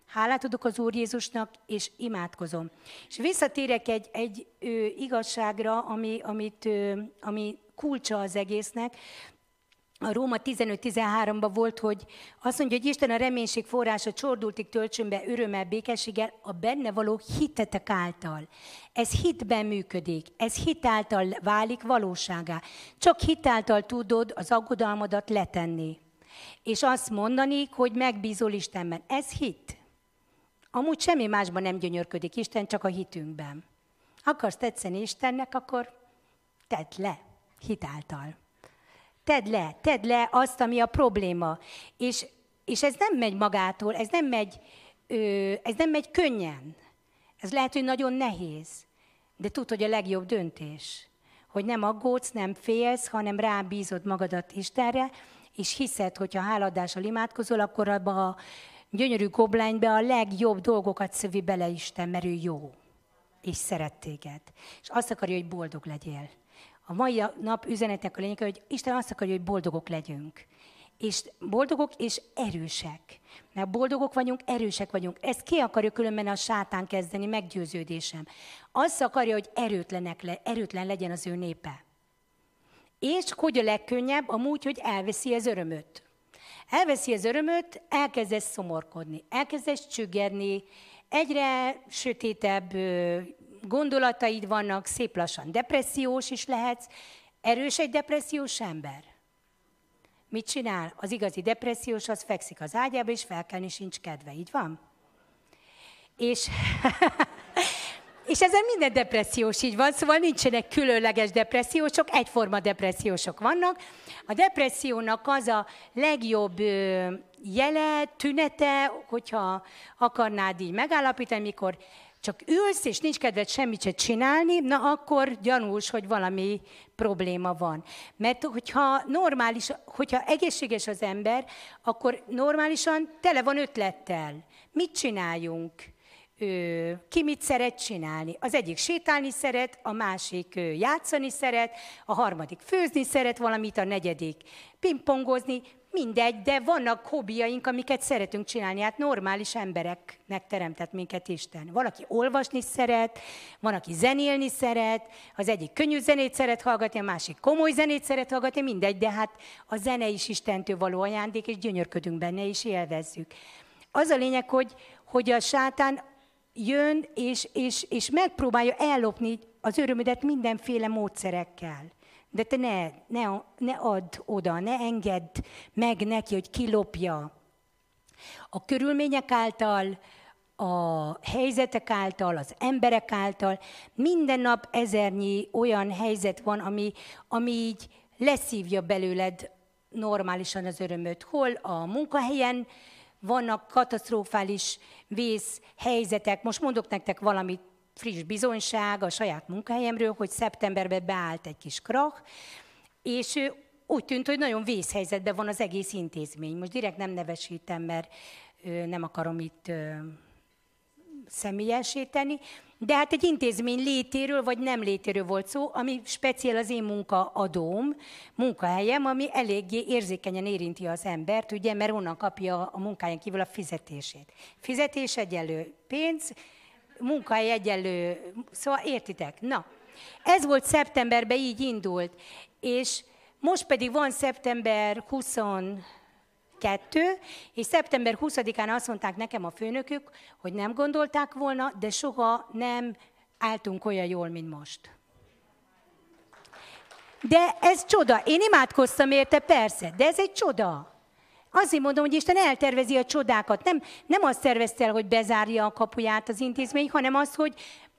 hálát adok az Úr Jézusnak, és imádkozom. És visszatérek egy, egy ö, igazságra, ami, amit, ö, ami kulcsa az egésznek. A Róma tizenöt tizenháromban volt, hogy azt mondja, hogy Isten a reménység forrása csordultig töltsön be örömmel, békességgel a benne való hitetek által. Ez hitben működik, ez hit által válik valóságá. Csak hit által tudod az aggodalmadat letenni. És azt mondanék, hogy megbízol Istenben. Ez hit. Amúgy semmi másban nem gyönyörködik Isten, csak a hitünkben. Akarsz tetszeni Istennek, akkor tedd le hit által. Tedd le, tedd le azt, ami a probléma. És, és ez nem megy magától, ez nem megy, ö, ez nem megy könnyen. Ez lehet, hogy nagyon nehéz. De tudd, hogy a legjobb döntés. Hogy nem aggódsz, nem félsz, hanem rábízod magadat Istenre, és hiszed, hogyha háladással imádkozol, akkor abban a gyönyörű koblányban a legjobb dolgokat szövi bele Isten, mert ő jó, és szeret téged. És azt akarja, hogy boldog legyél. A mai nap üzenetek a lényeg, hogy Isten azt akarja, hogy boldogok legyünk. És boldogok és erősek. Mert boldogok vagyunk, erősek vagyunk. Ezt ki akarja különben a sátán kezdeni, meggyőződésem. Azt akarja, hogy erőtlenek le, erőtlen legyen az ő népe. És hogy a legkönnyebb, amúgy, hogy elveszi az örömöt. Elveszi az örömöt, elkezdesz szomorkodni, elkezdesz csüggerni, egyre sötétebb gondolataid vannak, szép lassan depressziós is lehetsz. Erős egy depressziós ember? Mit csinál? Az igazi depressziós, az fekszik az ágyába, és felkelni sincs kedve. Így van? És, és ezen minden depressziós így van, szóval nincsenek különleges depressziósok, egyforma depressziósok vannak. A depressziónak az a legjobb jele, tünete, hogyha akarnád így megállapítani, mikor csak ülsz, és nincs kedved semmit se csinálni, na akkor gyanús, hogy valami probléma van. Mert hogyha normális, hogyha egészséges az ember, akkor normálisan tele van ötlettel. Mit csináljunk? ki mit szeret csinálni. Az egyik sétálni szeret, a másik játszani szeret, a harmadik főzni szeret valamit, a negyedik pingpongozni, mindegy, de vannak hobbiaink, amiket szeretünk csinálni, hát normális embereknek teremtett minket Isten. Valaki olvasni szeret, van, aki zenélni szeret, az egyik könnyű zenét szeret hallgatni, a másik komoly zenét szeret hallgatni, mindegy, de hát a zene is Istentől való ajándék, és gyönyörködünk benne, és élvezzük. Az a lényeg, hogy, hogy a sátán jön, és, és, és megpróbálja ellopni az örömödet mindenféle módszerekkel. De te ne, ne, ne add oda, ne engedd meg neki, hogy kilopja. A körülmények által, a helyzetek által, az emberek által, minden nap ezernyi olyan helyzet van, ami, ami így leszívja belőled normálisan az örömöt. Hol a munkahelyen vannak katasztrofális vészhelyzetek. Most mondok nektek valamit, friss bizonyság a saját munkahelyemről, hogy szeptemberben beállt egy kis krach, és úgy tűnt, hogy nagyon vészhelyzetben van az egész intézmény. Most direkt nem nevesítem, mert nem akarom itt személyesíteni, de hát egy intézmény létéről vagy nem létéről volt szó, ami speciál az én munkaadóm, munkahelyem, ami eléggé érzékenyen érinti az embert, ugye, mert onnan kapja a munkáján kívül a fizetését. Fizetés egyenlő pénz, munkahely egyenlő, szóval értitek? Na, ez volt szeptemberben, így indult, és most pedig van szeptember huszadika, és szeptember huszadikán azt mondták nekem a főnökük, hogy nem gondolták volna, de soha nem álltunk olyan jól, mint most. De ez csoda. Én imádkoztam érte, persze, de ez egy csoda. Azért mondom, hogy Isten eltervezi a csodákat. Nem, nem azt tervezte el, hogy bezárja a kapuját az intézmény, hanem az, hogy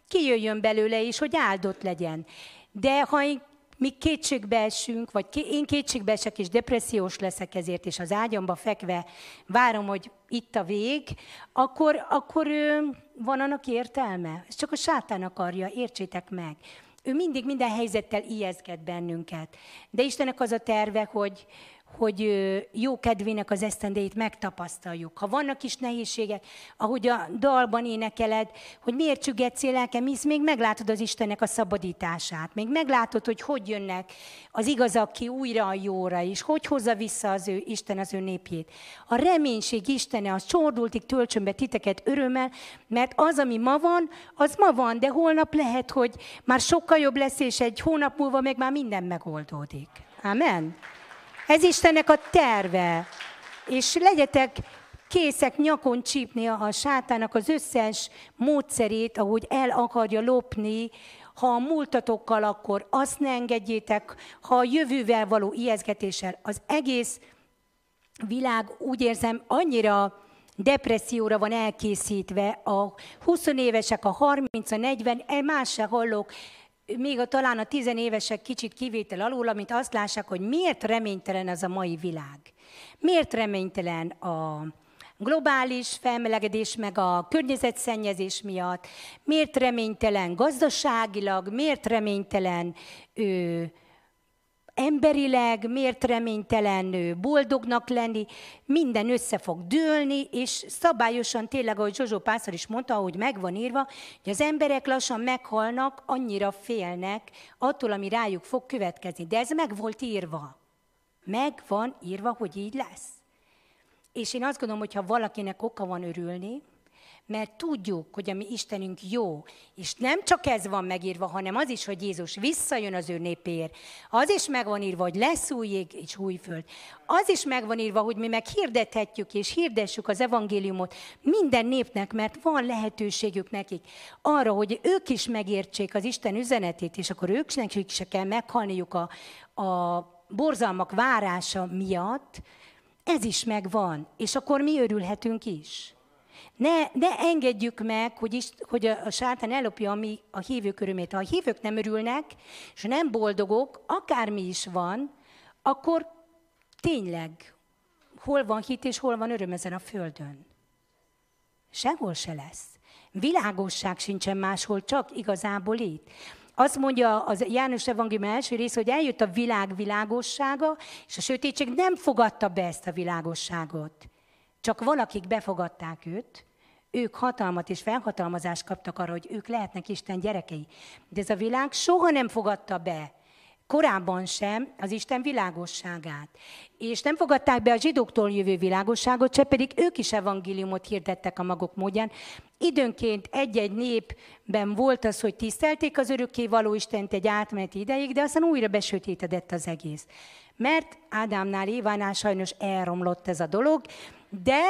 kijöjjön belőle és hogy áldott legyen. De ha én, mi kétségbe esünk, vagy én kétségbe esek és depressziós leszek ezért, és az ágyamba fekve várom, hogy itt a vég, akkor, akkor van annak értelme. Ez csak a sátán akarja, értsétek meg. Ő mindig minden helyzettel ijesztget bennünket. De Istennek az a terve, hogy hogy jó kedvének az esztendeit megtapasztaljuk. Ha vannak is nehézségek, ahogy a dalban énekeled, hogy miért csüggedszél lelkem, hisz még meglátod az Istennek a szabadítását, még meglátod, hogy hogy jönnek az igazak ki újra a jóra is, hogy hozza vissza az ő Isten az ő népjét. A reménység Istene, az csordultig töltsön be titeket örömmel, mert az, ami ma van, az ma van, de holnap lehet, hogy már sokkal jobb lesz, és egy hónap múlva meg már minden megoldódik. Amen. Ez Istennek a terve, és legyetek készek nyakon csípni a sátának az összes módszerét, ahogy el akarja lopni, ha a múltatokkal, akkor azt ne engedjétek, ha a jövővel való ijesztgetéssel. Az egész világ, úgy érzem, annyira depresszióra van elkészítve, a húsz évesek, a harminc, a negyven, más se hallok, még a, talán a tizenévesek kicsit kivétel alul, amit azt lássák, hogy miért reménytelen az a mai világ. Miért reménytelen a globális felmelegedés, meg a környezetszennyezés miatt, miért reménytelen gazdaságilag, miért reménytelen ö, emberileg, miért reménytelen ö, boldognak lenni, minden össze fog dőlni, és szabályosan tényleg, ahogy Zsolt Pásztor is mondta, ahogy meg van írva, hogy az emberek lassan meghalnak, annyira félnek attól, ami rájuk fog következni. De ez meg volt írva. Meg van írva, hogy így lesz. És én azt gondolom, hogy ha valakinek oka van örülni, mert tudjuk, hogy a mi Istenünk jó, és nem csak ez van megírva, hanem az is, hogy Jézus visszajön az ő népéért. Az is meg van írva, hogy lesz új ég és új föld. Az is meg van írva, hogy mi meghirdethetjük és hirdessük az evangéliumot minden népnek, mert van lehetőségük nekik arra, hogy ők is megértsék az Isten üzenetét, és akkor őknek is kell meghalniuk a, a borzalmak várása miatt. Ez is megvan, és akkor mi örülhetünk is. Ne, ne engedjük meg, hogy, is, hogy a sátán ellopja a, mi, a hívők örömét. Ha a hívők nem örülnek, és nem boldogok, akármi is van, akkor tényleg hol van hit és hol van öröm ezen a földön? Sehol se lesz. Világosság sincsen máshol, csak igazából itt. Azt mondja az János Evangélium első része, hogy eljött a világ világossága, és a sötétség nem fogadta be ezt a világosságot. Csak valakik befogadták őt, Ők hatalmat és felhatalmazást kaptak arra, hogy ők lehetnek Isten gyerekei. De ez a világ soha nem fogadta be, korábban sem, az Isten világosságát. És nem fogadták be a zsidóktól jövő világosságot, se pedig ők is evangéliumot hirdettek a maguk módján. Időnként egy-egy népben volt az, hogy tisztelték az örökké való Istent egy átmeneti ideig, de aztán újra besötétedett az egész. Mert Ádámnál, Évánál sajnos elromlott ez a dolog, de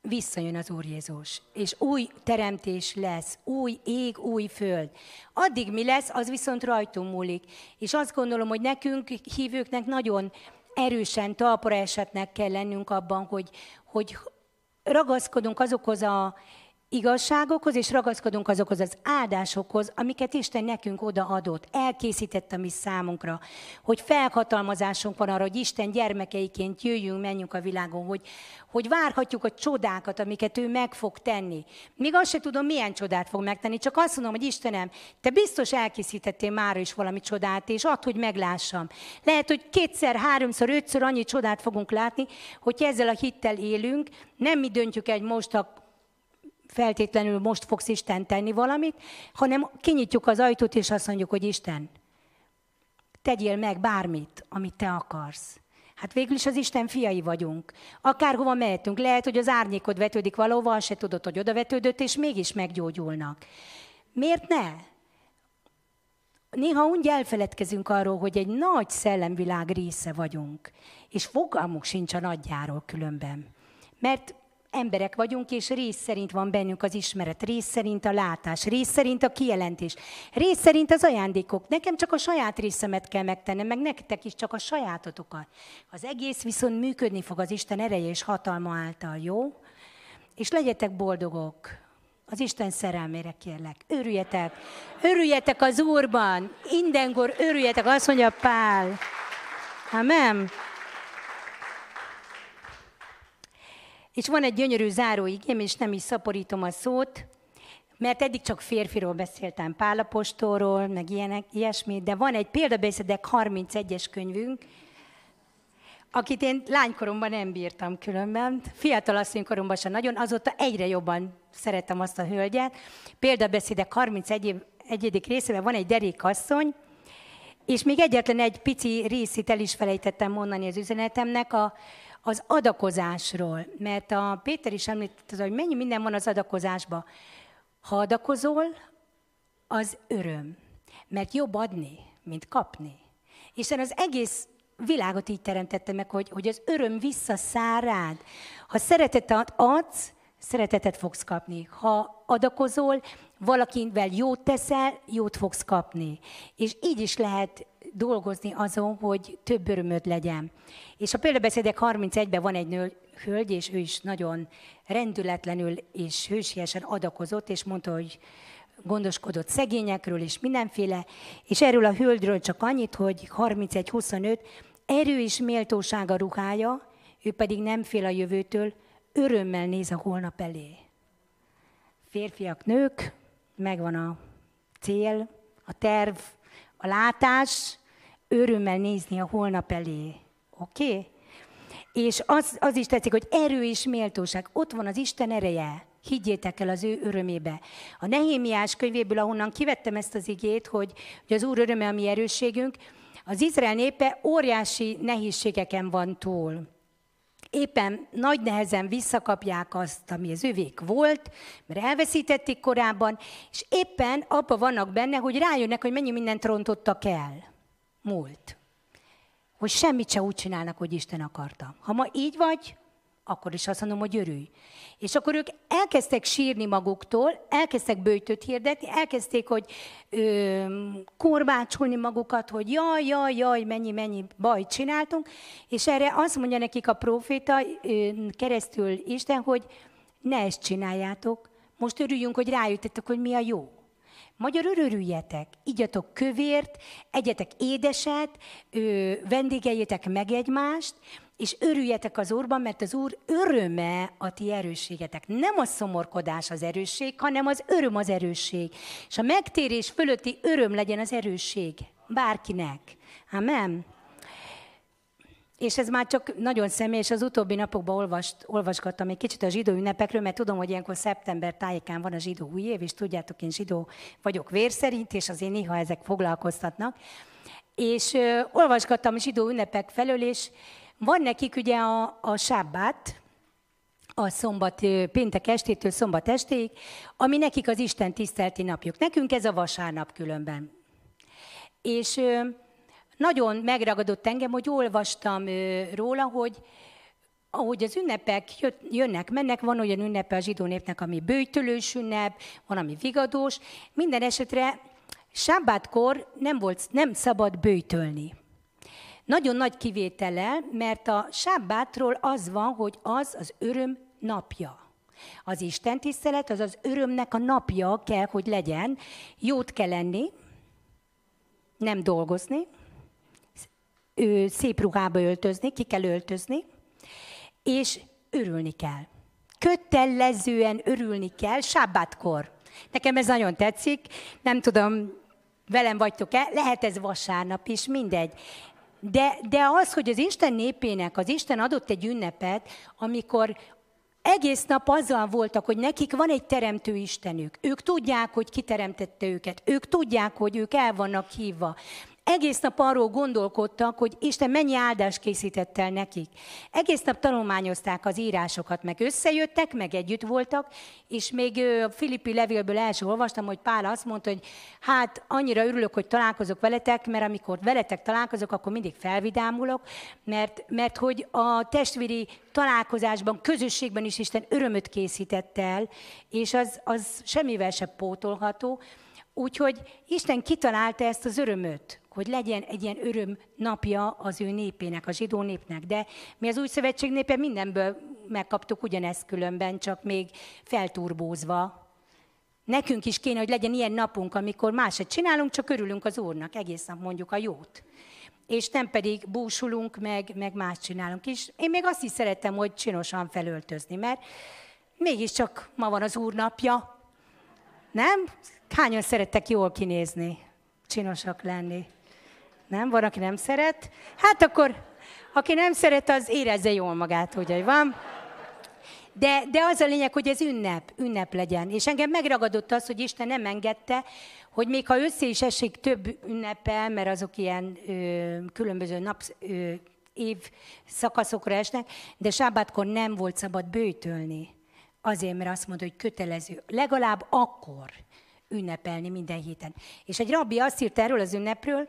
visszajön az Úr Jézus, és új teremtés lesz, új ég, új föld. Addig mi lesz, az viszont rajtunk múlik. És azt gondolom, hogy nekünk, hívőknek nagyon erősen talpra esetnek kell lennünk abban, hogy, hogy ragaszkodunk azokhoz az igazságokhoz, és ragaszkodunk azokhoz az áldásokhoz, amiket Isten nekünk odaadott, elkészített a mi számunkra, hogy felhatalmazásunk van arra, hogy Isten gyermekeiként jöjjünk, menjünk a világon, hogy, hogy várhatjuk a csodákat, amiket ő meg fog tenni. Még azt se tudom, milyen csodát fog megtenni, csak azt mondom, hogy Istenem, te biztos elkészítettél mára is valami csodát, és add, hogy meglássam. Lehet, hogy kétszer, háromszor, ötször annyi csodát fogunk látni, hogyha ezzel a hittel élünk, nem mi döntjük egy most a feltétlenül most fogsz Isten tenni valamit, hanem kinyitjuk az ajtót, és azt mondjuk, hogy Isten, tegyél meg bármit, amit te akarsz. Hát végül is az Isten fiai vagyunk. Akárhova mehetünk, lehet, hogy az árnyékod vetődik valahova, se tudod, hogy oda vetődött, és mégis meggyógyulnak. Miért ne? Néha úgy elfeledkezünk arról, hogy egy nagy szellemvilág része vagyunk, és fogalmuk sincs a nagyjáról különben. Mert emberek vagyunk, és rész szerint van bennünk az ismeret, rész szerint a látás, rész szerint a kijelentés, rész szerint az ajándékok. Nekem csak a saját részemet kell megtennem, meg nektek is csak a sajátotokat. Az egész viszont működni fog az Isten ereje és hatalma által, jó? És legyetek boldogok, az Isten szerelmére kérlek. Örüljetek, örüljetek az Úrban, mindenkor örüljetek, azt mondja Pál. Amen. És van egy gyönyörű záróigém, és nem is szaporítom a szót, mert eddig csak férfiról beszéltem, Pál apostolról, meg ilyenek, ilyesmi, de van egy példabeszédek harmincegyes könyvünk, akit én lánykoromban nem bírtam különben, fiatal asszonykoromban sem nagyon, azóta egyre jobban szeretem azt a hölgyet. Példabeszédek harmincegy. részében van egy derékasszony, és még egyetlen egy pici részét el is felejtettem mondani az üzenetemnek, a az adakozásról, mert a Péter is említette, hogy mennyi minden van az adakozásban. Ha adakozol, az öröm, mert jobb adni, mint kapni. Hiszen az egész világot így teremtette meg, hogy, hogy az öröm visszaszáll rád. Ha szeretetet adsz, szeretetet fogsz kapni. Ha adakozol, valakivel jót teszel, jót fogsz kapni. És így is lehet dolgozni azon, hogy több örömöd legyen. És a példabeszédek harmincegyben van egy hölgy, és ő is nagyon rendületlenül és hősiesen adakozott, és mondta, hogy gondoskodott szegényekről, és mindenféle. És erről a hölgyről csak annyit, hogy harmincegy huszonöt, erő és méltósága ruhája, ő pedig nem fél a jövőtől, örömmel néz a holnap elé. Férfiak, nők, megvan a cél, a terv, a látás, örömmel nézni a holnap elé. Oké? Okay? És az, az is tetszik, hogy erő és méltóság. Ott van az Isten ereje. Higgyétek el az ő örömébe. A Nehém Jás könyvéből, ahonnan kivettem ezt az igét, hogy, hogy az Úr öröme a mi erősségünk, az Izrael népe óriási nehézségeken van túl. Éppen nagy nehezen visszakapják azt, ami az övék volt, mert elveszítették korábban, és éppen abban vannak benne, hogy rájönnek, hogy mennyi mindent rontottak el. Múlt. Hogy semmit se úgy csinálnak, hogy Isten akarta. Ha ma így vagy, akkor is azt mondom, hogy örülj. És akkor ők elkezdtek sírni maguktól, elkezdtek böjtöt hirdetni, elkezdték, hogy ö, korbácsolni magukat, hogy jaj, jaj, jaj, mennyi, mennyi bajt csináltunk. És erre azt mondja nekik a próféta ö, keresztül Isten, hogy ne ezt csináljátok, most örüljünk, hogy rájöttetek, hogy mi a jó. Magyarul örüljetek, igyatok kövért, egyetek édeset, ö, vendégeljétek meg egymást, és örüljetek az Úrban, mert az Úr öröme a ti erősségetek. Nem a szomorkodás az erősség, hanem az öröm az erősség. És a megtérés fölötti öröm legyen az erősség bárkinek. Amen. És ez már csak nagyon személyes, az utóbbi napokban olvast, olvasgattam egy kicsit a zsidó ünnepekről, mert tudom, hogy ilyenkor szeptember tájékán van a zsidó új év, és tudjátok, én zsidó vagyok vér szerint, és azért néha ezek foglalkoztatnak. És ö, olvasgattam a zsidó ünnepek felől, és van nekik ugye a, a sábbát, a szombat, péntek estétől szombat estéig, ami nekik az Isten tiszteleti napjuk. Nekünk ez a vasárnap különben. És ö, nagyon megragadott engem, hogy olvastam ö, róla, hogy ahogy az ünnepek jött, jönnek, mennek, van olyan ünnepe a zsidó népnek, ami böjtölős ünnep, van, ami vigadós. Minden esetre sábátkor nem, volt, nem szabad böjtölni. Nagyon nagy kivétellel, mert a sábátról az van, hogy az az öröm napja. Az Isten tisztelet, az az örömnek a napja kell, hogy legyen. Jót kell lenni, nem dolgozni, szép ruhába öltözni, ki kell öltözni, és örülni kell. Kötelezően örülni kell sábátkor. Nekem ez nagyon tetszik, nem tudom, velem vagytok-e, lehet ez vasárnap is, mindegy. De, de az, hogy az Isten népének, az Isten adott egy ünnepet, amikor egész nap azzal voltak, hogy nekik van egy teremtő Istenük. Ők tudják, hogy ki teremtette őket. Ők tudják, hogy ők el vannak hívva. Egész nap arról gondolkodtak, hogy Isten mennyi áldást készített el nekik. Egész nap tanulmányozták az írásokat, meg összejöttek, meg együtt voltak, és még a Filippi levélből első olvastam, hogy Pál azt mondta, hogy hát annyira örülök, hogy találkozok veletek, mert amikor veletek találkozok, akkor mindig felvidámulok, mert, mert hogy a testvéri találkozásban, közösségben is Isten örömöt készített el, és az, az semmivel se pótolható. Úgyhogy Isten kitalálta ezt az örömöt, hogy legyen egy ilyen öröm napja az ő népének, a zsidó népnek. De mi az Új Szövetség népe mindenből megkaptuk ugyanezt különben, csak még felturbózva. Nekünk is kéne, hogy legyen ilyen napunk, amikor máset csinálunk, csak örülünk az Úrnak, egész nap mondjuk a jót. És nem pedig búsulunk, meg, meg más csinálunk is. Én még azt is szerettem, hogy csinosan felöltözni, mert mégiscsak ma van az Úr napja, nem? Hányan szerettek jól kinézni, csinosak lenni? Nem? Van, aki nem szeret? Hát akkor, aki nem szeret, az érezze jól magát, hogy van. De, de az a lényeg, hogy ez ünnep, ünnep legyen. És engem megragadott az, hogy Isten nem engedte, hogy még ha össze is esik több ünnepel, mert azok ilyen ö, különböző nap, ö, év szakaszokra esnek, de sábátkor nem volt szabad böjtölni. Azért, mert azt mondta, hogy kötelező. Legalább akkor ünnepelni minden héten. És egy rabbi azt írt erről az ünnepről,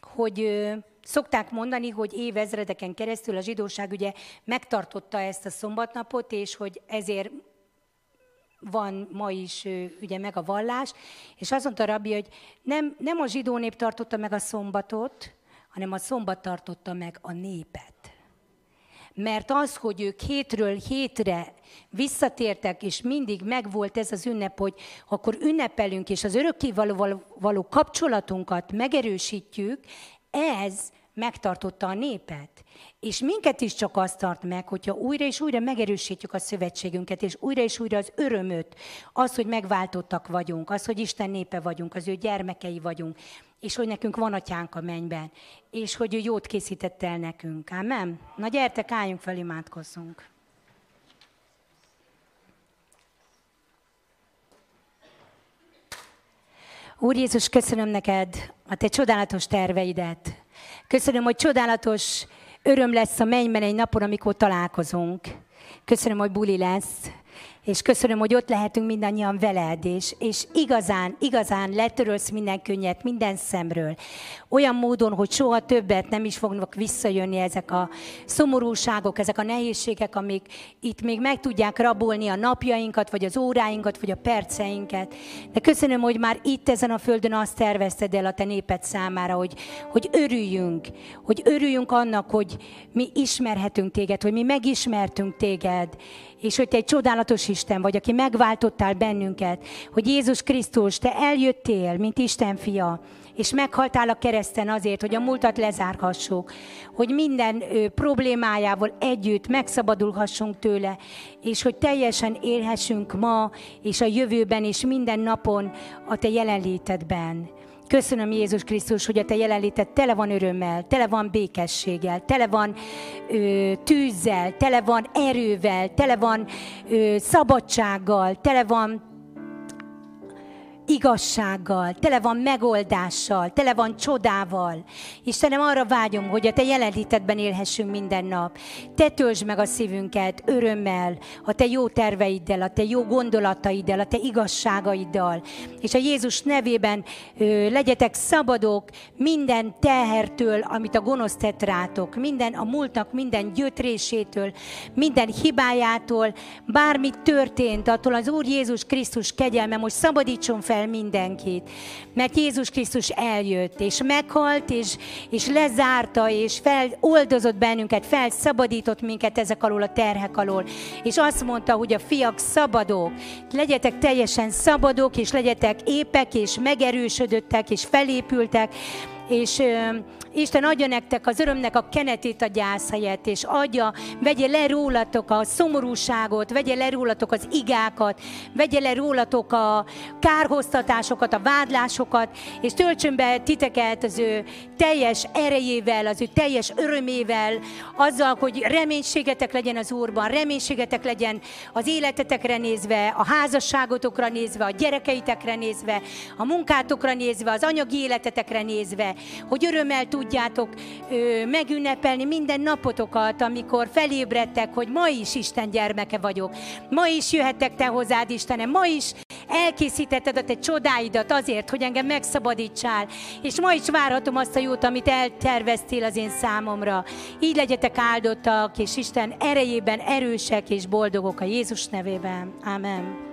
hogy ö, szokták mondani, hogy évezredeken keresztül a zsidóság ugye megtartotta ezt a szombatnapot, és hogy ezért van ma is ö, ugye meg a vallás. És azt mondta a rabbi, hogy nem, nem a zsidó nép tartotta meg a szombatot, hanem a szombat tartotta meg a népet. Mert az, hogy ők hétről hétre visszatértek, és mindig megvolt ez az ünnep, hogy akkor ünnepelünk, és az örökkévalóval való kapcsolatunkat megerősítjük, ez megtartotta a népet. És minket is csak azt tart meg, hogyha újra és újra megerősítjük a szövetségünket, és újra és újra az örömöt, az, hogy megváltottak vagyunk, az, hogy Isten népe vagyunk, az ő gyermekei vagyunk, és hogy nekünk van atyánk a mennyben, és hogy ő jót készített el nekünk. Ámen? Na gyertek, álljunk fel, imádkozzunk. Úr Jézus, köszönöm neked a te csodálatos terveidet. Köszönöm, hogy csodálatos öröm lesz a mennyben egy napon, amikor találkozunk. Köszönöm, hogy buli lesz, és köszönöm, hogy ott lehetünk mindannyian veled, és, és igazán, igazán letörölsz minden könnyet, minden szemről. Olyan módon, hogy soha többet nem is fognak visszajönni ezek a szomorúságok, ezek a nehézségek, amik itt még meg tudják rabolni a napjainkat, vagy az óráinkat, vagy a perceinket. De köszönöm, hogy már itt ezen a földön azt tervezted el a te néped számára, hogy, hogy örüljünk, hogy örüljünk annak, hogy mi ismerhetünk téged, hogy mi megismertünk téged, és hogy te egy csodálatos Isten vagy, aki megváltottál bennünket, hogy Jézus Krisztus, te eljöttél, mint Isten fia, és meghaltál a kereszten azért, hogy a múltat lezárhassuk, hogy minden ő, problémájával együtt megszabadulhassunk tőle, és hogy teljesen élhessünk ma, és a jövőben, és minden napon a te jelenlétedben. Köszönöm, Jézus Krisztus, hogy a te jelenléted tele van örömmel, tele van békességgel, tele van ö, tűzzel, tele van erővel, tele van ö, szabadsággal, tele van igazsággal, tele van megoldással, tele van csodával. Istenem, arra vágyom, hogy a te jelenlétedben élhessünk minden nap. Te töltsd meg a szívünket örömmel, a te jó terveiddel, a te jó gondolataiddal, a te igazságaiddal. És a Jézus nevében ö, legyetek szabadok minden tehertől, amit a gonosz tett rátok, minden a múltnak, minden gyötrésétől, minden hibájától, bármit történt, attól az Úr Jézus Krisztus kegyelme most szabadítson fel mindenkit, mert Jézus Krisztus eljött, és meghalt, és, és lezárta, és feloldozott bennünket, felszabadított minket ezek alól a terhek alól, és azt mondta, hogy a fiak szabadok, legyetek teljesen szabadok, és legyetek épek, és megerősödöttek, és felépültek, és ö, Isten adja nektek az örömnek a kenetét a gyász helyett, és adja, vegye le rólatok a szomorúságot, vegye le rólatok az igákat, vegye le rólatok a kárhoztatásokat, a vádlásokat, és töltsön be titeket az ő teljes erejével, az ő teljes örömével, azzal, hogy reménységetek legyen az Úrban, reménységetek legyen az életetekre nézve, a házasságotokra nézve, a gyerekeitekre nézve, a munkátokra nézve, az anyagi életetekre nézve, hogy örömmel tudjátok ö, megünnepelni minden napotokat, amikor felébredtek, hogy ma is Isten gyermeke vagyok. Ma is jöhettek te hozzád, Istenem, ma is elkészítetted a te csodáidat azért, hogy engem megszabadítsál, és ma is várhatom azt a jót, amit elterveztél az én számomra. Így legyetek áldottak, és Isten erejében erősek és boldogok a Jézus nevében. Ámen.